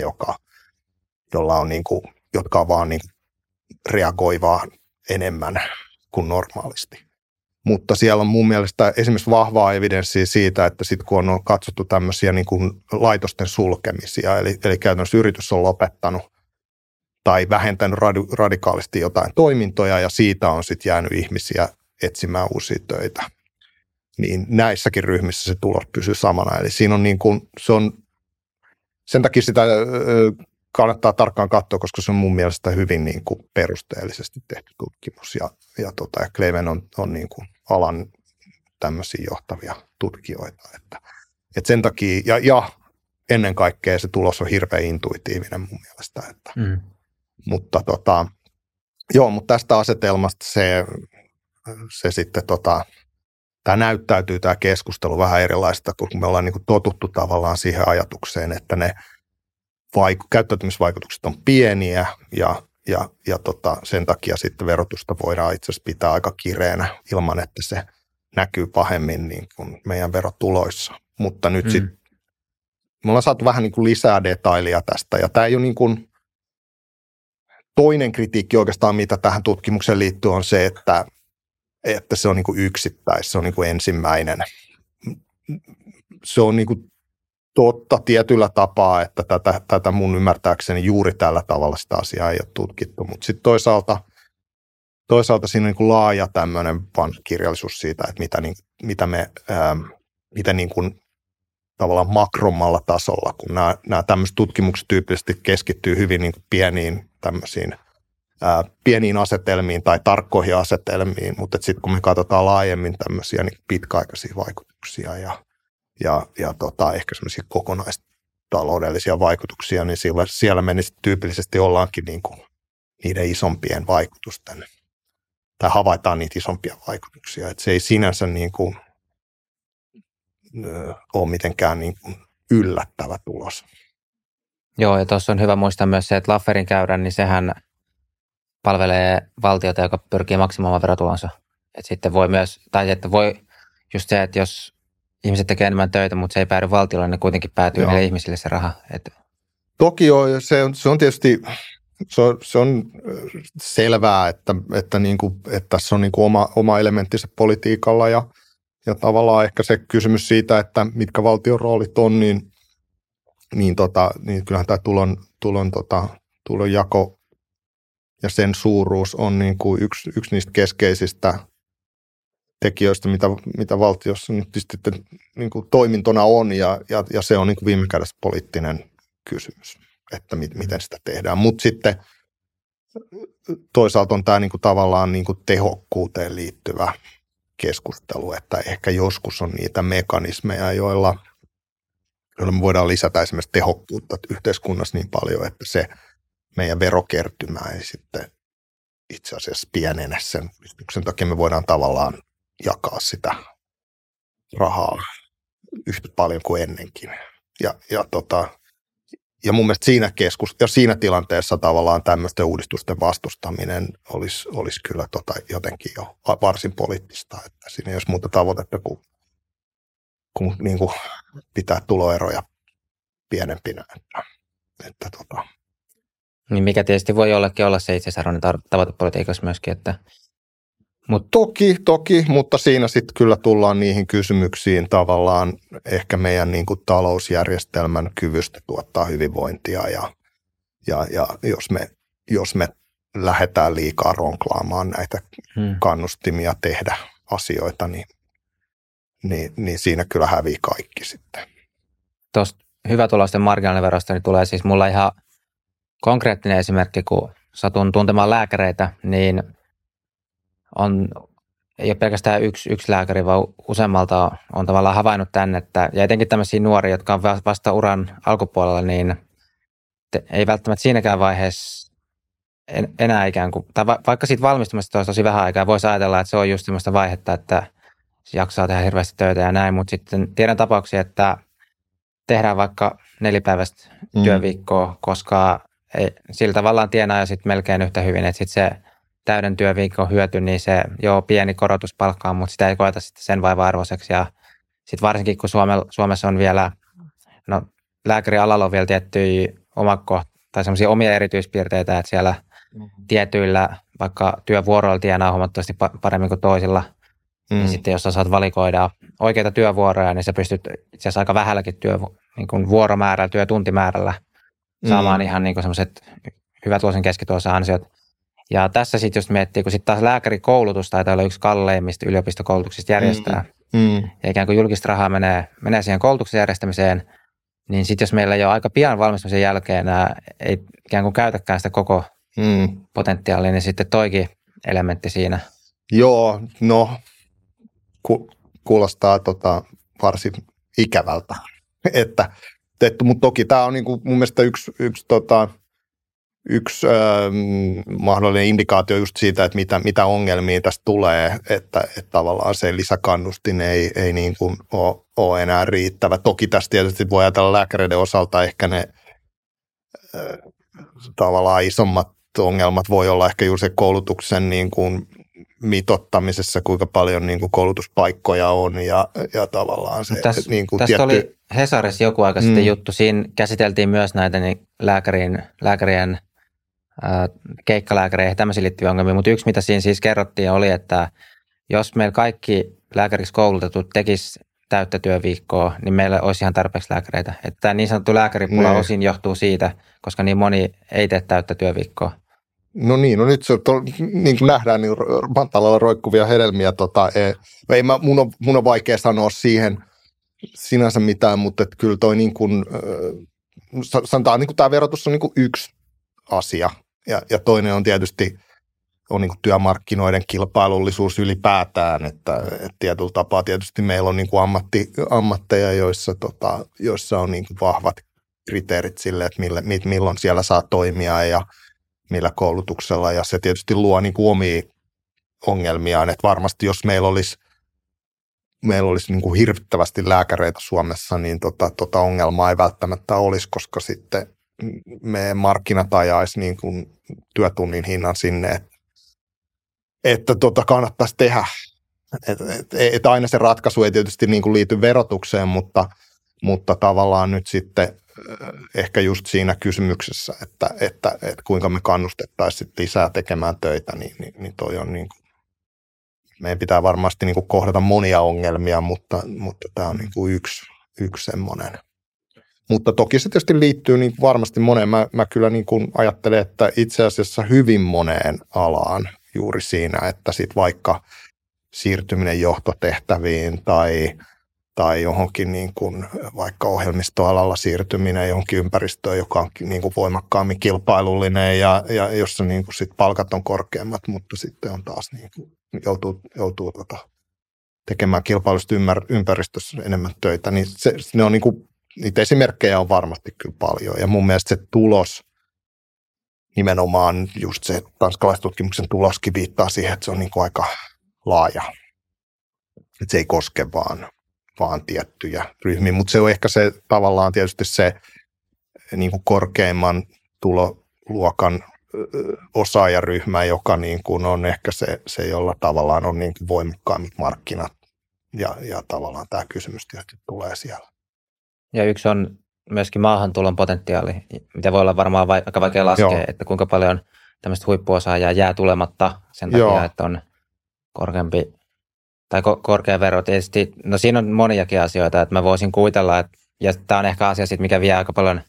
jolla on niin kuin, jotka on vaan niin kuin reagoivaa enemmän kuin normaalisti. Mutta siellä on mun mielestä esimerkiksi vahvaa evidenssiä siitä, että sitten kun on katsottu tämmöisiä niin kuin laitosten sulkemisia, eli käytännössä yritys on lopettanut tai vähentänyt radikaalisti jotain toimintoja ja siitä on sitten jäänyt ihmisiä etsimään uusia töitä, niin näissäkin ryhmissä se tulos pysyy samana. Eli siinä on niin kuin, se on, sen takia sitä kannattaa tarkkaan katsoa, koska se on mun mielestä hyvin niin kuin perusteellisesti tehty tutkimus. Ja Kleven on niin kuin alan tämmöisiä johtavia tutkijoita. Että sen takia, ja ennen kaikkea se tulos on hirveän intuitiivinen mun mielestä. Mutta tästä asetelmasta se sitten tämä näyttäytyy tämä keskustelu vähän erilaista, kun me ollaan niin kuin totuttu tavallaan siihen ajatukseen, että ne käyttäytymisvaikutukset on pieniä ja sen takia sitten verotusta voidaan itse asiassa pitää aika kireänä ilman, että se näkyy pahemmin niin kuin meidän verotuloissa. Mutta nyt sitten me ollaan saatu vähän niin kuin lisää detailia tästä ja tämä ei ole niin kuin toinen kritiikki oikeastaan, mitä tähän tutkimukseen liittyy on se, että se on niin kuin yksittäis, se on niin kuin ensimmäinen. Se on niin kuin totta tietyllä tapaa, että tätä mun ymmärtääkseni juuri tällä tavalla sitä asiaa ei ole tutkittu, mutta sitten toisaalta siinä on niin kuin laaja tämmöinen kirjallisuus siitä, että mitä niin kuin tavallaan makrommalla tasolla, kun nämä tämmöiset tutkimukset tyypillisesti keskittyy hyvin niin kuin pieniin tämmöisiin pieniin asetelmiin tai tarkkoihin asetelmiin, mutta sitten kun me katsotaan laajemmin tämmöisiä niin pitkäaikaisia vaikutuksia ja ehkä semmoisia kokonaistaloudellisia vaikutuksia, niin siellä me tyypillisesti ollaankin niin kuin niiden isompien vaikutusten, tai havaitaan niitä isompia vaikutuksia. Että se ei sinänsä niin kuin ole mitenkään niin kuin yllättävä tulos. Joo, ja tuossa on hyvä muistaa myös se, että Lafferin käyrän, niin sehän palvelee valtiota, joka pyrkii maksimoimaan verotulonsa. Että sitten voi myös, tai että voi just se, että jos ihmiset tekee enemmän töitä, mutta se ei päädy valtiolle, niin kuitenkin päätyy meille ihmisille se raha. Toki joo, se on tietysti se on selvää, että tässä on niin kuin oma elementtinsä politiikalla ja tavallaan ehkä se kysymys siitä, että mitkä valtion roolit on, niin kyllähän tämä tulonjako ja sen suuruus on niin kuin yksi niistä keskeisistä tekijöistä, mitä valtiossa nyt sitten niin kuin toimintona on, ja se on niin kuin viime kädessä poliittinen kysymys, että miten sitä tehdään. Mutta sitten toisaalta on tämä niin kuin tavallaan niin kuin tehokkuuteen liittyvä keskustelu, että ehkä joskus on niitä mekanismeja, joilla me voidaan lisätä esimerkiksi tehokkuutta yhteiskunnassa niin paljon, että se meidän verokertymä ei sitten itse asiassa pienenä sen yhdistyksen takia. Me voidaan tavallaan jakaa sitä rahaa yhtä paljon kuin ennenkin. Ja mun mielestä siinä tilanteessa tavallaan tämmöisten uudistusten vastustaminen olisi kyllä jotenkin jo varsin poliittista, että siinä ei olisi muuta tavoitetta kuin niin kuin pitää tuloeroja pienempinä. Että. Niin mikä tietysti voi jollekin olla se itseisarvoinen tavoite politiikassa myöskin, että... Toki, mutta siinä sitten kyllä tullaan niihin kysymyksiin tavallaan ehkä meidän niin kuin talousjärjestelmän kyvystä tuottaa hyvinvointia ja jos me lähdetään liikaa ronklaamaan näitä kannustimia tehdä asioita, niin siinä kyllä hävii kaikki sitten. Tuosta hyvätuloisten marginaaliverosta niin tulee siis mulla ihan konkreettinen esimerkki, kun satun tuntemaan lääkäreitä, niin... Ei ole pelkästään yksi lääkäri, vaan useammalta on tavallaan havainnut tämän, että ja etenkin tämmöisiä nuoria, jotka on vasta uran alkupuolella, niin ei välttämättä siinäkään vaiheessa enää ikään kuin, tai vaikka siitä valmistumista olisi tosi vähän aikaa, voisi ajatella, että se on just semmoista vaihetta, että jaksaa tehdä hirveästi töitä ja näin, mutta sitten tiedän tapauksia, että tehdään vaikka 4-päiväistä työviikkoa, koska ei, sillä tavallaan tienaa ja sitten melkein yhtä hyvin, että sitten se täyden työviikon hyöty, niin se pieni korotus palkkaan, mutta sitä ei koeta sitten sen vaiva-arvoiseksi. Ja sitten varsinkin, kun Suomessa on vielä, lääkärialalla on vielä tiettyjä semmoisia omia erityispiirteitä, että siellä tietyillä vaikka työvuoroilla tienaa huomattavasti paremmin kuin toisilla. Ja sitten jos saat valikoida oikeita työvuoroja, niin sä pystyt itse asiassa aika vähälläkin vuoromäärällä, työtuntimäärällä saamaan ihan niin kuin semmoiset hyvät vuosien keskituossa ansiot. Ja tässä sitten just miettii, kun sitten taas lääkärikoulutus taitaa olla yksi kalleimmista yliopistokoulutuksista järjestää. Ja ikään kuin julkista rahaa menee siihen koulutuksen järjestämiseen, niin sitten jos meillä jo aika pian valmistumisen jälkeen ei ikään kuin käytäkään sitä koko potentiaalia, niin sitten toikin elementti siinä. Joo, kuulostaa varsin ikävältä. Mutta toki tämä on niinku mun mielestä yksi mahdollinen indikaatio just siitä, että mitä ongelmia tästä tulee, että tavallaan se lisäkannustin ei niin kuin ole enää riittävä. Toki tässä tietysti voi ajatella lääkäreiden osalta ehkä ne tavallaan isommat ongelmat voi olla ehkä juuri se koulutuksen niin kuin mitoittamisessa, kuinka paljon niin kuin koulutuspaikkoja on ja tavallaan se niin kuin tietty... oli Hesarissa joku aika sitten juttu. Siinä käsiteltiin myös näitä niin lääkärien keikkalääkäreihin ja tämmöisiin liittyviä ongelmia, mutta yksi mitä siinä siis kerrottiin oli, että jos meillä kaikki lääkäriksi koulutetut tekisi täyttä työviikkoa, niin meillä olisi ihan tarpeeksi lääkäreitä. Että tämä niin sanottu lääkäripula osin johtuu siitä, koska niin moni ei tee täyttä työviikkoa. Nyt se niin kuin nähdään, niin matalalla roikkuvia hedelmiä. Mun on vaikea sanoa siihen sinänsä mitään, mutta kyllä toi niin kuin, sanotaan, niin kuin tämä verotus on niin kuin yksi asia. Ja toinen on tietysti niin kuin työmarkkinoiden kilpailullisuus ylipäätään, että tietyllä tapaa tietysti meillä on niin kuin ammatteja, joissa on niin kuin vahvat kriteerit sille, että milloin siellä saa toimia ja millä koulutuksella, ja se tietysti luo niin kuin omia ongelmiaan, että varmasti jos meillä olisi niin kuin hirvittävästi lääkäreitä Suomessa, niin ongelmaa ei välttämättä olisi, koska sitten me markkinat ajaisi niin kuin työtunnin hinnan sinne, että kannattaisi tehdä. Että aina se ratkaisu ei tietysti niin kuin liity verotukseen, mutta tavallaan nyt sitten ehkä just siinä kysymyksessä, että kuinka me kannustettaisiin lisää tekemään töitä, niin toi on niin kuin, meidän pitää varmasti niin kuin kohdata monia ongelmia, mutta tämä on niin kuin yksi semmoinen. Mutta toki se tietysti liittyy niin kuin varmasti moneen. Mä kyllä niin kuin ajattelen, että itse asiassa hyvin moneen alaan juuri siinä, että sit vaikka siirtyminen johtotehtäviin tai johonkin niin kuin vaikka ohjelmistoalalla siirtyminen johonkin ympäristöön, joka on niin kuin voimakkaammin kilpailullinen ja jossa niin kuin sit palkat on korkeammat, mutta sitten on taas niin kuin joutuu tekemään kilpailusta ympäristössä enemmän töitä, niin ne on niin kuin, niitä esimerkkejä on varmasti kyllä paljon ja mun mielestä se tulos nimenomaan just se tanskalaistutkimuksen tuloskin viittaa siihen, että se on niin kuin aika laaja. Että se ei koske vaan tiettyjä ryhmiä, mutta se on ehkä se tavallaan tietysti se niin kuin korkeimman tuloluokan osaajaryhmä, joka niin kuin on ehkä se jolla tavallaan on niin kuin voimakkaammat markkinat ja tavallaan tämä kysymys tietysti tulee siellä. Ja yksi on myöskin maahantulon potentiaali, mitä voi olla varmaan aika vaikea laskea, joo, että kuinka paljon tämmöistä huippuosaajaa jää tulematta sen takia, joo, että on korkeampi tai korkea vero. Tietysti, no siinä on moniakin asioita, että mä voisin kuvitella, että, ja tämä on ehkä asia siitä, mikä vie aika paljon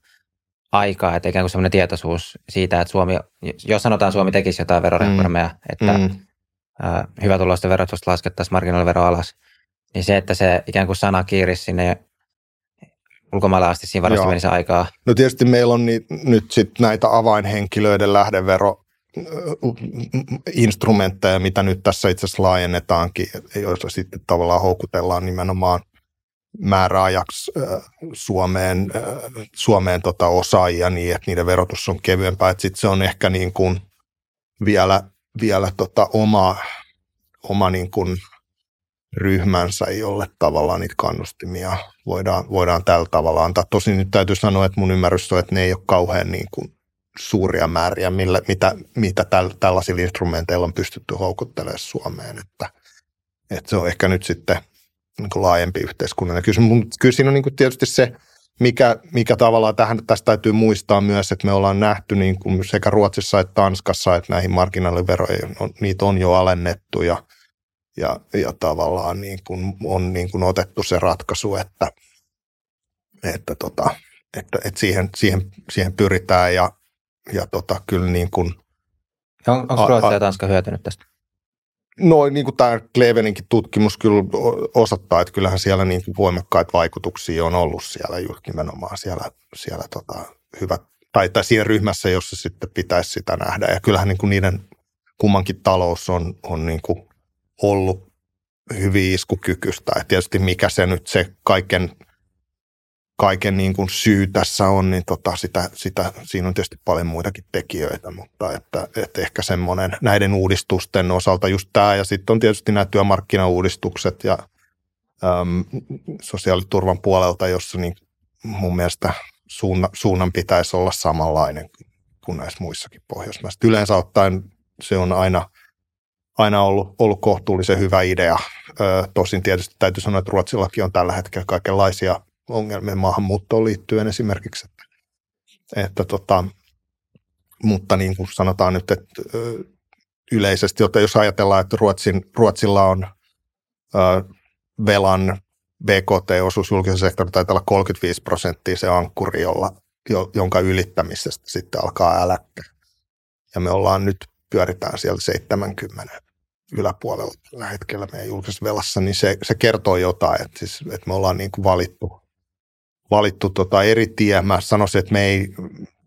aikaa, että ikään kuin semmoinen tietoisuus siitä, että Suomi, jos sanotaan Suomi tekisi jotain veroreformeja, että hyvätuloisten verotusta laskettaisiin marginaalivero alas, niin se, että se ikään kuin sana kiirisi sinne ulkomailla asti, siinä varmasti menisi aikaa. No tietysti meillä on nyt sitten näitä avainhenkilöiden lähdevero-instrumentteja, mitä nyt tässä itse asiassa laajennetaankin, joissa sitten tavallaan houkutellaan nimenomaan määräajaksi Suomeen osaajia niin, että niiden verotus on kevyempää. Sitten se on ehkä niin kuin vielä oma niin kuin ryhmänsä, jolle tavallaan niitä kannustimia voidaan tällä tavalla antaa. Tosin nyt täytyy sanoa, että mun ymmärrys on, että ne ei ole kauhean niin kuin suuria määriä, mitä tällaisilla instrumenteilla on pystytty houkuttelemaan Suomeen. Että se on ehkä nyt sitten niin kuin laajempi yhteiskunnallinen kysymys. Kyllä siinä on niin kuin tietysti se, mikä tavallaan tästä täytyy muistaa myös, että me ollaan nähty niin kuin sekä Ruotsissa että Tanskassa, että näihin marginaaliveroihin niitä on jo alennettu ja tavallaan niin kuin on niin kuin otettu se ratkaisu, että siihen pyritään ja kyllä niin kuin. Onko Ruotsi ja Tanska hyötynyt tästä? No niin kuin tämä Kleveninkin tutkimus kyllä osoittaa, että kyllähän siellä niin kuin voimakkaita vaikutuksia on ollut siellä juuri nimenomaan siellä hyvät tai siinä ryhmässä, jossa sitten pitäisi sitä nähdä, ja kyllähän niin kuin niiden kummankin talous on niin kuin ollut hyvin iskukykyistä. Ja tietysti mikä se nyt se kaiken niin kuin syy tässä on, niin siinä on tietysti paljon muitakin tekijöitä, mutta että ehkä semmoinen näiden uudistusten osalta just tämä, ja sitten on tietysti nämä työmarkkinauudistukset ja sosiaaliturvan puolelta, jossa niin mun mielestä suunnan pitäisi olla samanlainen kuin näissä muissakin Pohjoismaissa. Yleensä ottaen se on aina ollut kohtuullisen hyvä idea. Tosin tietysti täytyy sanoa, että Ruotsillakin on tällä hetkellä kaikenlaisia ongelmia maahanmuuttoon liittyen esimerkiksi. Mutta niin kuin sanotaan nyt, että yleisesti, jos ajatellaan, että Ruotsilla on velan BKT-osuus julkisessa sektorilla taitaa olla 35%, se ankkuri, jonka ylittämisestä sitten alkaa äläkkä. Ja me ollaan nyt pyöritään siellä 70 yläpuolella tällä hetkellä meidän julkisessa velassa, niin se kertoo jotain, että, siis, että me ollaan niin kuin valittu eri tie. Mä sanoisin, että me ei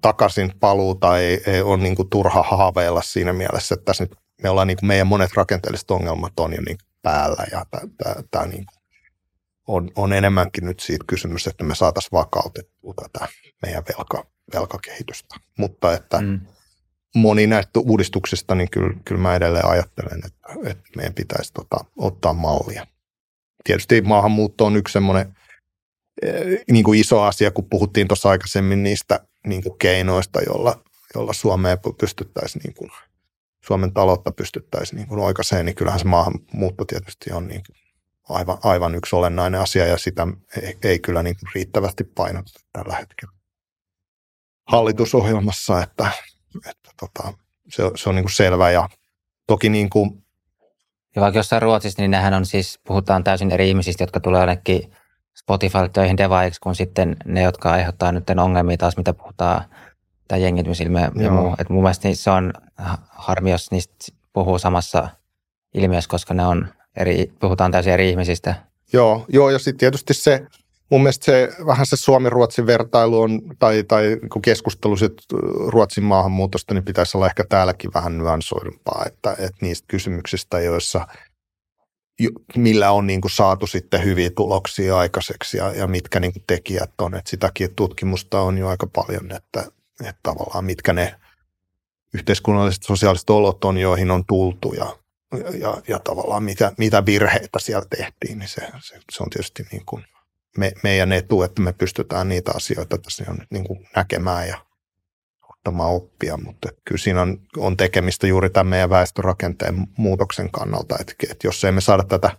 takaisin paluuta, ei ole niin kuin turha haaveilla siinä mielessä, että tässä nyt me ollaan niin kuin meidän monet rakenteelliset ongelmat on jo niin kuin päällä, ja tämä niin kuin on enemmänkin nyt siitä kysymys, että me saataisiin vakautettua tätä meidän velkakehitystä, mutta että moni näistä uudistuksista, niin kyllä mä edelleen ajattelen, että meidän pitäisi ottaa mallia. Tietysti maahanmuutto on yksi semmoinen niin kuin iso asia, kun puhuttiin tuossa aikaisemmin niistä niin kuin keinoista, jolla Suomen taloutta pystyttäisiin niin kuin oikaiseen, niin kyllähän se maahanmuutto tietysti on niin kuin aivan yksi olennainen asia, ja sitä ei kyllä niin kuin riittävästi painoteta tällä hetkellä hallitusohjelmassa, että se on niin kuin selvä, ja toki niin kuin. Ja vaikka jossain Ruotsissa, niin nämähän on siis, puhutaan täysin eri ihmisistä, jotka tulee ainakin Spotify-töihin devaiksi, kun sitten ne, jotka aiheuttaa nyt ongelmia taas, mitä puhutaan, tämä jengiytymisilmiö ja muu. Et mun mielestä se on harmi, jos niistä puhuu samassa ilmiössä, koska ne on puhutaan täysin eri ihmisistä. Joo, ja sitten tietysti se. Mun mielestä se Suomi-Ruotsin vertailu on, tai kun keskustelu Ruotsin maahanmuutosta, niin pitäisi olla ehkä täälläkin vähän nyansoidumpaa, että niistä kysymyksistä, joissa millä on niin kuin saatu sitten hyviä tuloksia aikaiseksi ja mitkä niin kuin tekijät on. Et sitäkin tutkimusta on jo aika paljon, että tavallaan mitkä ne yhteiskunnalliset sosiaaliset olot on, joihin on tultu ja tavallaan mitä virheitä siellä tehtiin, niin se on tietysti niin kuin meidän etu, että me pystytään niitä asioita tässä on niin kuin näkemään ja ottamaan oppia, mutta kyllä siinä on tekemistä juuri tämän meidän väestörakenteen muutoksen kannalta, että jos emme saada tätä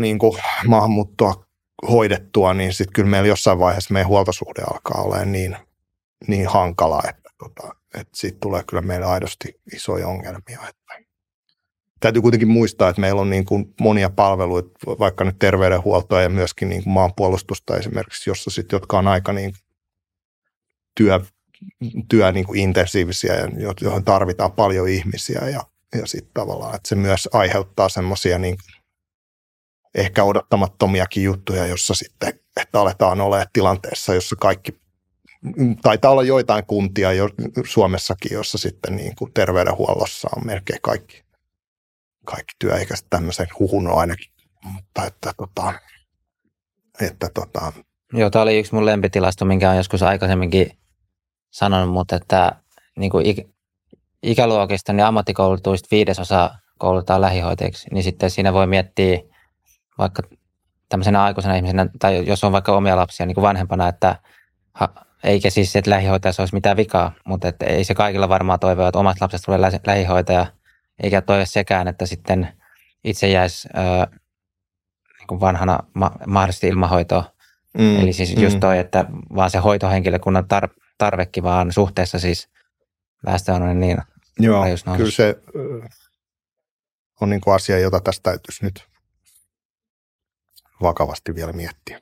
niin kuin maahanmuuttoa hoidettua, niin sitten kyllä meillä jossain vaiheessa meidän huoltosuhde alkaa olemaan niin hankala, että siitä tulee kyllä meillä aidosti isoja ongelmia. Täytyy kuitenkin muistaa, että meillä on niin kuin monia palveluita, vaikka nyt terveydenhuoltoa ja myöskin niin kuin maanpuolustusta esimerkiksi, jossa sit, jotka on aika niin työ niin kuin intensiivisiä ja johon tarvitaan paljon ihmisiä ja sitten tavallaan, että se myös aiheuttaa semmoisia niin ehkä odottamattomiakin juttuja, jossa sitten, että aletaan olemaan tilanteessa, jossa kaikki, taitaa olla joitain kuntia jo Suomessakin, jossa sitten niin kuin terveydenhuollossa on melkein kaikki työikäiset tämmöisen huhun on ainakin, mutta että Joo, tämä oli yksi mun lempitilasto, minkä olen joskus aikaisemminkin sanonut, mutta että niin kuin ikäluokista, niin ammattikoulutuista 5% koulutetaan lähihoitajiksi, niin sitten siinä voi miettiä vaikka tämmöisenä aikuisena ihmisenä, tai jos on vaikka omia lapsia niin kuin vanhempana, että eikä siis se, että lähihoitajassa olisi mitään vikaa, mutta että ei se kaikilla varmaan toivoa, että omat lapset tulee lähihoitaja, eikä toive sekään, että sitten itse jäisi niin vanhana mahdollisesti ilmahoitoon. Eli siis just toi, että vaan se hoitohenkilökunnan tarvekin vaan suhteessa siis väestöön on niin. Joo, kyllä se on niin kuin asia, jota tästä täytyisi nyt vakavasti vielä miettiä.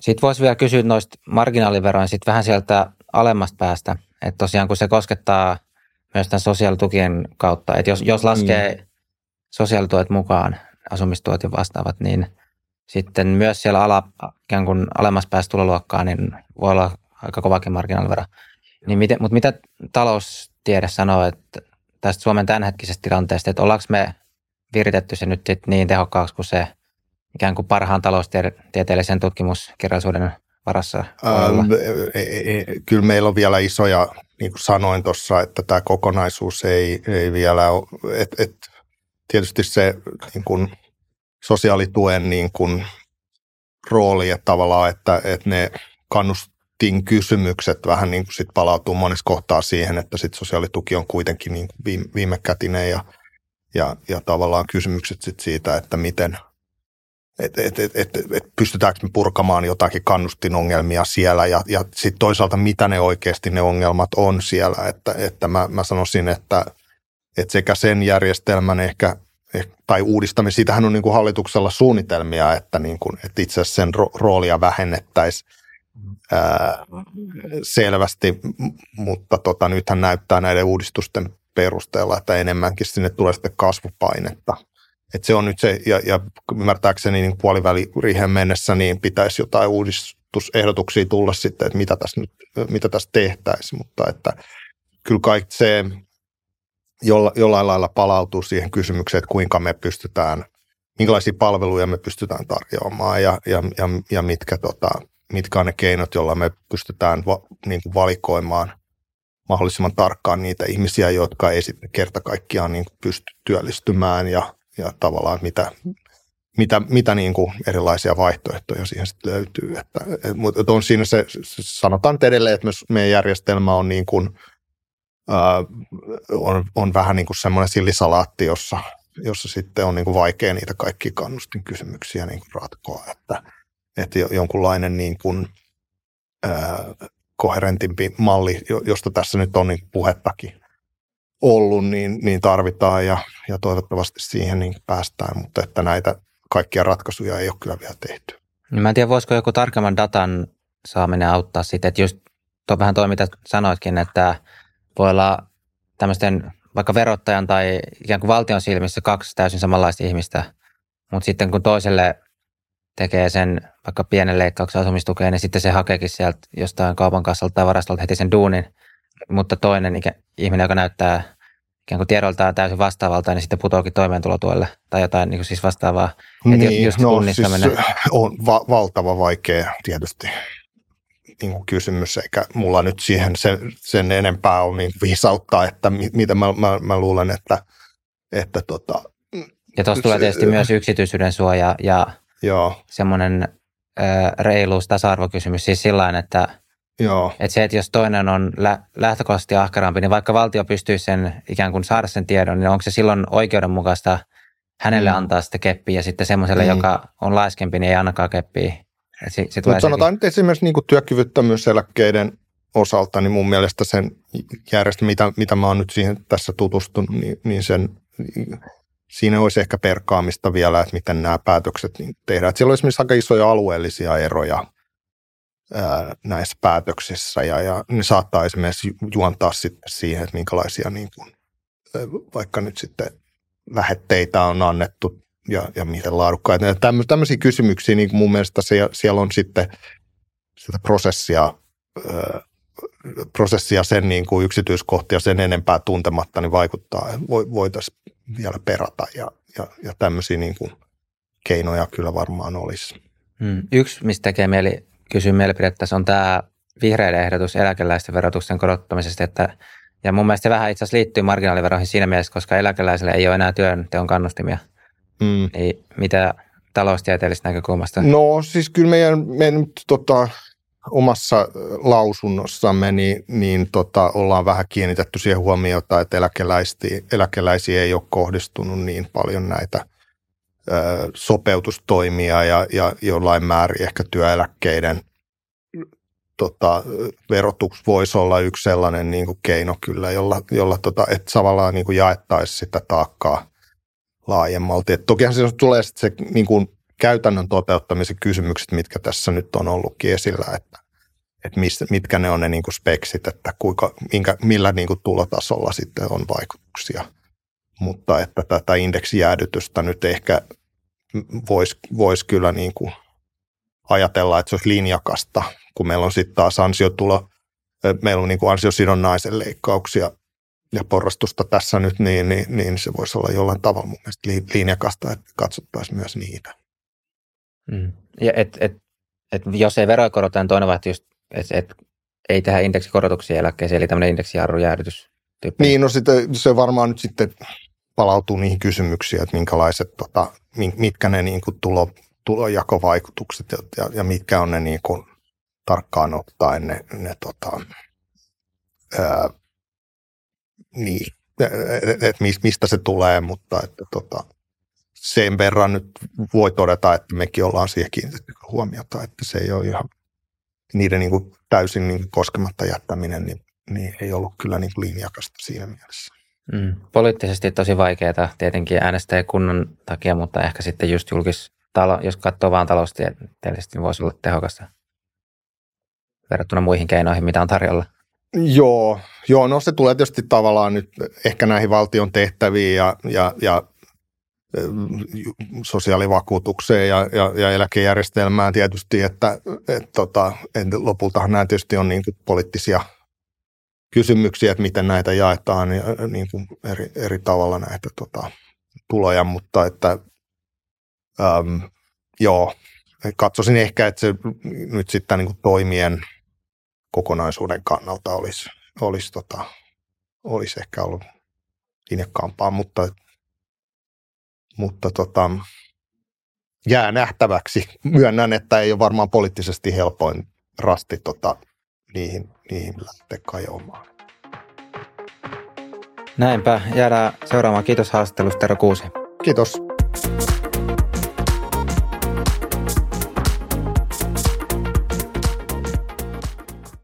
Sitten voisi vielä kysyä noista marginaaliveroin sitten vähän sieltä alemmasta päästä, että tosiaan kun se koskettaa myös tämän sosiaalitukien kautta, että jos laskee sosiaalituet mukaan, asumistuet ja vastaavat, niin sitten myös siellä ikään kuin alemmassa päässä tuloluokkaa, niin voi olla aika kovakin marginaalivero. Niin mutta mitä taloustiede sanoo että tästä Suomen tämänhetkisestä tilanteesta, että ollaanko me viritetty se nyt niin tehokkaaksi kuin se ikään kuin parhaan taloustieteellisen tutkimuskirjallisuuden varassa? Kyllä meillä on vielä isoja, niin kuin sanoin tuossa, että tämä kokonaisuus ei vielä ole. Tietysti se niin kuin sosiaalituen niin kuin rooli, että tavallaan, että ne kannustinkysymykset vähän niin kuin sit palautuu monessa kohtaa siihen, että sit sosiaalituki on kuitenkin niin kuin viimekätinen ja tavallaan kysymykset sit siitä, että miten pystytäänkö me purkamaan jotakin kannustinongelmia siellä ja sitten toisaalta mitä ne oikeasti ne ongelmat on siellä, että mä sanoisin, että sekä sen järjestelmän tai uudistaminen, siitähän on niin kuin hallituksella suunnitelmia, että, niin kuin, että itse asiassa sen roolia vähennettäisiin selvästi, mutta nythän näyttää näiden uudistusten perusteella, että enemmänkin sinne tulee sitten kasvupainetta. Että se on nyt se, ja ymmärtääkseni niin puoliväliriihen mennessä, niin pitäisi jotain uudistusehdotuksia tulla sitten, että mitä tässä tehtäisiin, mutta että kyllä kaikki se jollain lailla palautuu siihen kysymykseen, että kuinka me pystytään, minkälaisia palveluja me pystytään tarjoamaan ja mitkä on ne keinot, joilla me pystytään niin kuin valikoimaan mahdollisimman tarkkaan niitä ihmisiä, jotka ei sitten kerta kaikkiaan niin kuin pysty työllistymään ja tavallaan mitä niin kuin erilaisia vaihtoehtoja siihen sitten löytyy. Mutta on siinä se sanotaan nyt edelleen, että meidän järjestelmä on, niin kuin, on vähän niin kuin semmoinen sillisalaatti, jossa sitten on niin kuin vaikea niitä kaikkia kannustinkysymyksiä niin kuin ratkoa. Että jonkunlainen niin kuin, koherentimpi malli, josta tässä nyt on niin kuin puhettakin ollut, niin tarvitaan ja toivottavasti siihen niin päästään, mutta että näitä kaikkia ratkaisuja ei ole kyllä vielä tehty. No mä en tiedä, voisiko joku tarkemman datan saaminen auttaa siitä, että just vähän toi, mitä sanoitkin, että voi olla tämmöisten vaikka verottajan tai ikään kuin valtion silmissä kaksi täysin samanlaista ihmistä, mutta sitten kun toiselle tekee sen vaikka pienen leikkauksen asumistukeen, niin sitten se hakeekin sieltä jostain kaupan kassalta tai varastolta heti sen duunin, mutta toinen ihminen, joka näyttää ikään kuin tiedoltaan täysin vastaavalta, niin sitten putoakin toimeentulotuelle tai jotain niin kuin siis vastaavaa. Niin, just tunnistaminen. Siis on valtava vaikea tietysti niin kuin kysymys, eikä mulla nyt siihen sen enempää ole niin viisauttaa, että mitä mä luulen, että ja tuossa tulee tietysti myös yksityisyyden suoja ja semmoinen reiluus, tasa-arvokysymys, siis sillain, että se, että jos toinen on lähtökohtaisesti ahkerampi, niin vaikka valtio pystyisi sen ikään kuin saada sen tiedon, niin onko se silloin oikeudenmukaista hänelle antaa sitä keppiä ja sitten semmoiselle, joka on laiskempi, niin ei annakaan keppiä. Mutta sanotaan nyt esimerkiksi niin kuin työkyvyttömyyseläkkeiden osalta, niin mun mielestä sen järjestelmä, mitä mä oon nyt siihen tässä tutustunut, niin sen... Siinä olisi ehkä perkaamista vielä, että miten nämä päätökset tehdään. Siellä on esimerkiksi aika isoja alueellisia eroja näissä päätöksissä, ja ne saattaa esimerkiksi juontaa sitten siihen, että minkälaisia niin kuin, vaikka nyt sitten lähetteitä on annettu ja miten laadukkaita. Ja tämmöisiä kysymyksiä niin mun mielestä siellä on sitten sitä prosessia sen niin kuin yksityiskohtia sen enempää tuntematta, niin vaikuttaa, voitaisiin vielä perata ja tämmöisiä niin kuin keinoja kyllä varmaan olisi. Yksi, mistä tekee mieli kysyä mielipidettäisiin, on tämä vihreiden ehdotus eläkeläisten verotuksen korottamisesta, ja mun mielestä se vähän itse asiassa liittyy marginaaliveroihin siinä mielessä, koska eläkeläisillä ei ole enää työnteon kannustimia. Niin mitä taloustieteellisestä näkökulmasta? No siis kyllä meidän omassa lausunnossamme niin ollaan vähän kiinnitetty siihen huomiota, että eläkeläisiä ei ole kohdistunut niin paljon näitä sopeutustoimia ja jollain määrin ehkä työeläkkeiden verotus voisi olla yksi sellainen niin kuin keino kyllä, jolla että tavallaan niin kuin jaettaisiin sitä taakkaa laajemmalti. Et tokihan se tulee sitten se niin kuin käytännön toteuttamisen kysymykset, mitkä tässä nyt on ollutkin esillä, että mitkä ne on ne niin kuin speksit, että millä niin kuin tulotasolla sitten on vaikutuksia. Mutta että tätä indeksijäädytystä nyt ehkä voisi kyllä niin kuin ajatella, että se olisi linjakasta, kun meillä on sitten taas meillä on niin kuin ansiosidonnaisen leikkauksia ja porrastusta tässä nyt, niin se voisi olla jollain tavalla mun mielestä linjakasta, että katsottaisiin myös niitä. Ja et jos ei veroja korota, niin toinen vaihtoehto, että ei tehdä indeksikorotuksia eläkkeeseen, eli tämmöinen indeksijarrujäädytys. Niin, no sitten se varmaan nyt sitten palautuu niihin kysymyksiin, että mitkä ne niin kuin tulojakovaikutukset ja mitkä on ne niin kuin tarkkaan ottaen että mistä se tulee, mutta että sen verran nyt voi todeta, että mekin ollaan siihen kiinnitetty huomiota, että se ei ole ihan niiden niin kuin täysin niin kuin koskematta jättäminen, niin ei ollut kyllä niin kuin linjakasta siinä mielessä. Poliittisesti tosi vaikeaa tietenkin äänestää kunnan takia, mutta ehkä sitten just jos katsoo vaan taloustieteellisesti, niin voisi olla tehokasta verrattuna muihin keinoihin, mitä on tarjolla. Joo, no se tulee tietysti tavallaan nyt ehkä näihin valtion tehtäviin ja sosiaalivakuutukseen ja eläkejärjestelmään tietysti, että lopultahan nämä tietysti on niin kuin poliittisia kysymyksiä, että miten näitä jaetaan ja niin kuin eri tavalla näitä tuloja, mutta että katsoisin ehkä, että se nyt sitten niin kuin toimien kokonaisuuden kannalta olisi ehkä ollut linjakkaampaa, mutta jää nähtäväksi. Myönnän, että ei ole varmaan poliittisesti helpoin rasti niihin lähteä kajoamaan. Näinpä, jäädään seuraamaan. Kiitos haastattelusta, Tero Kuusi. Kiitos.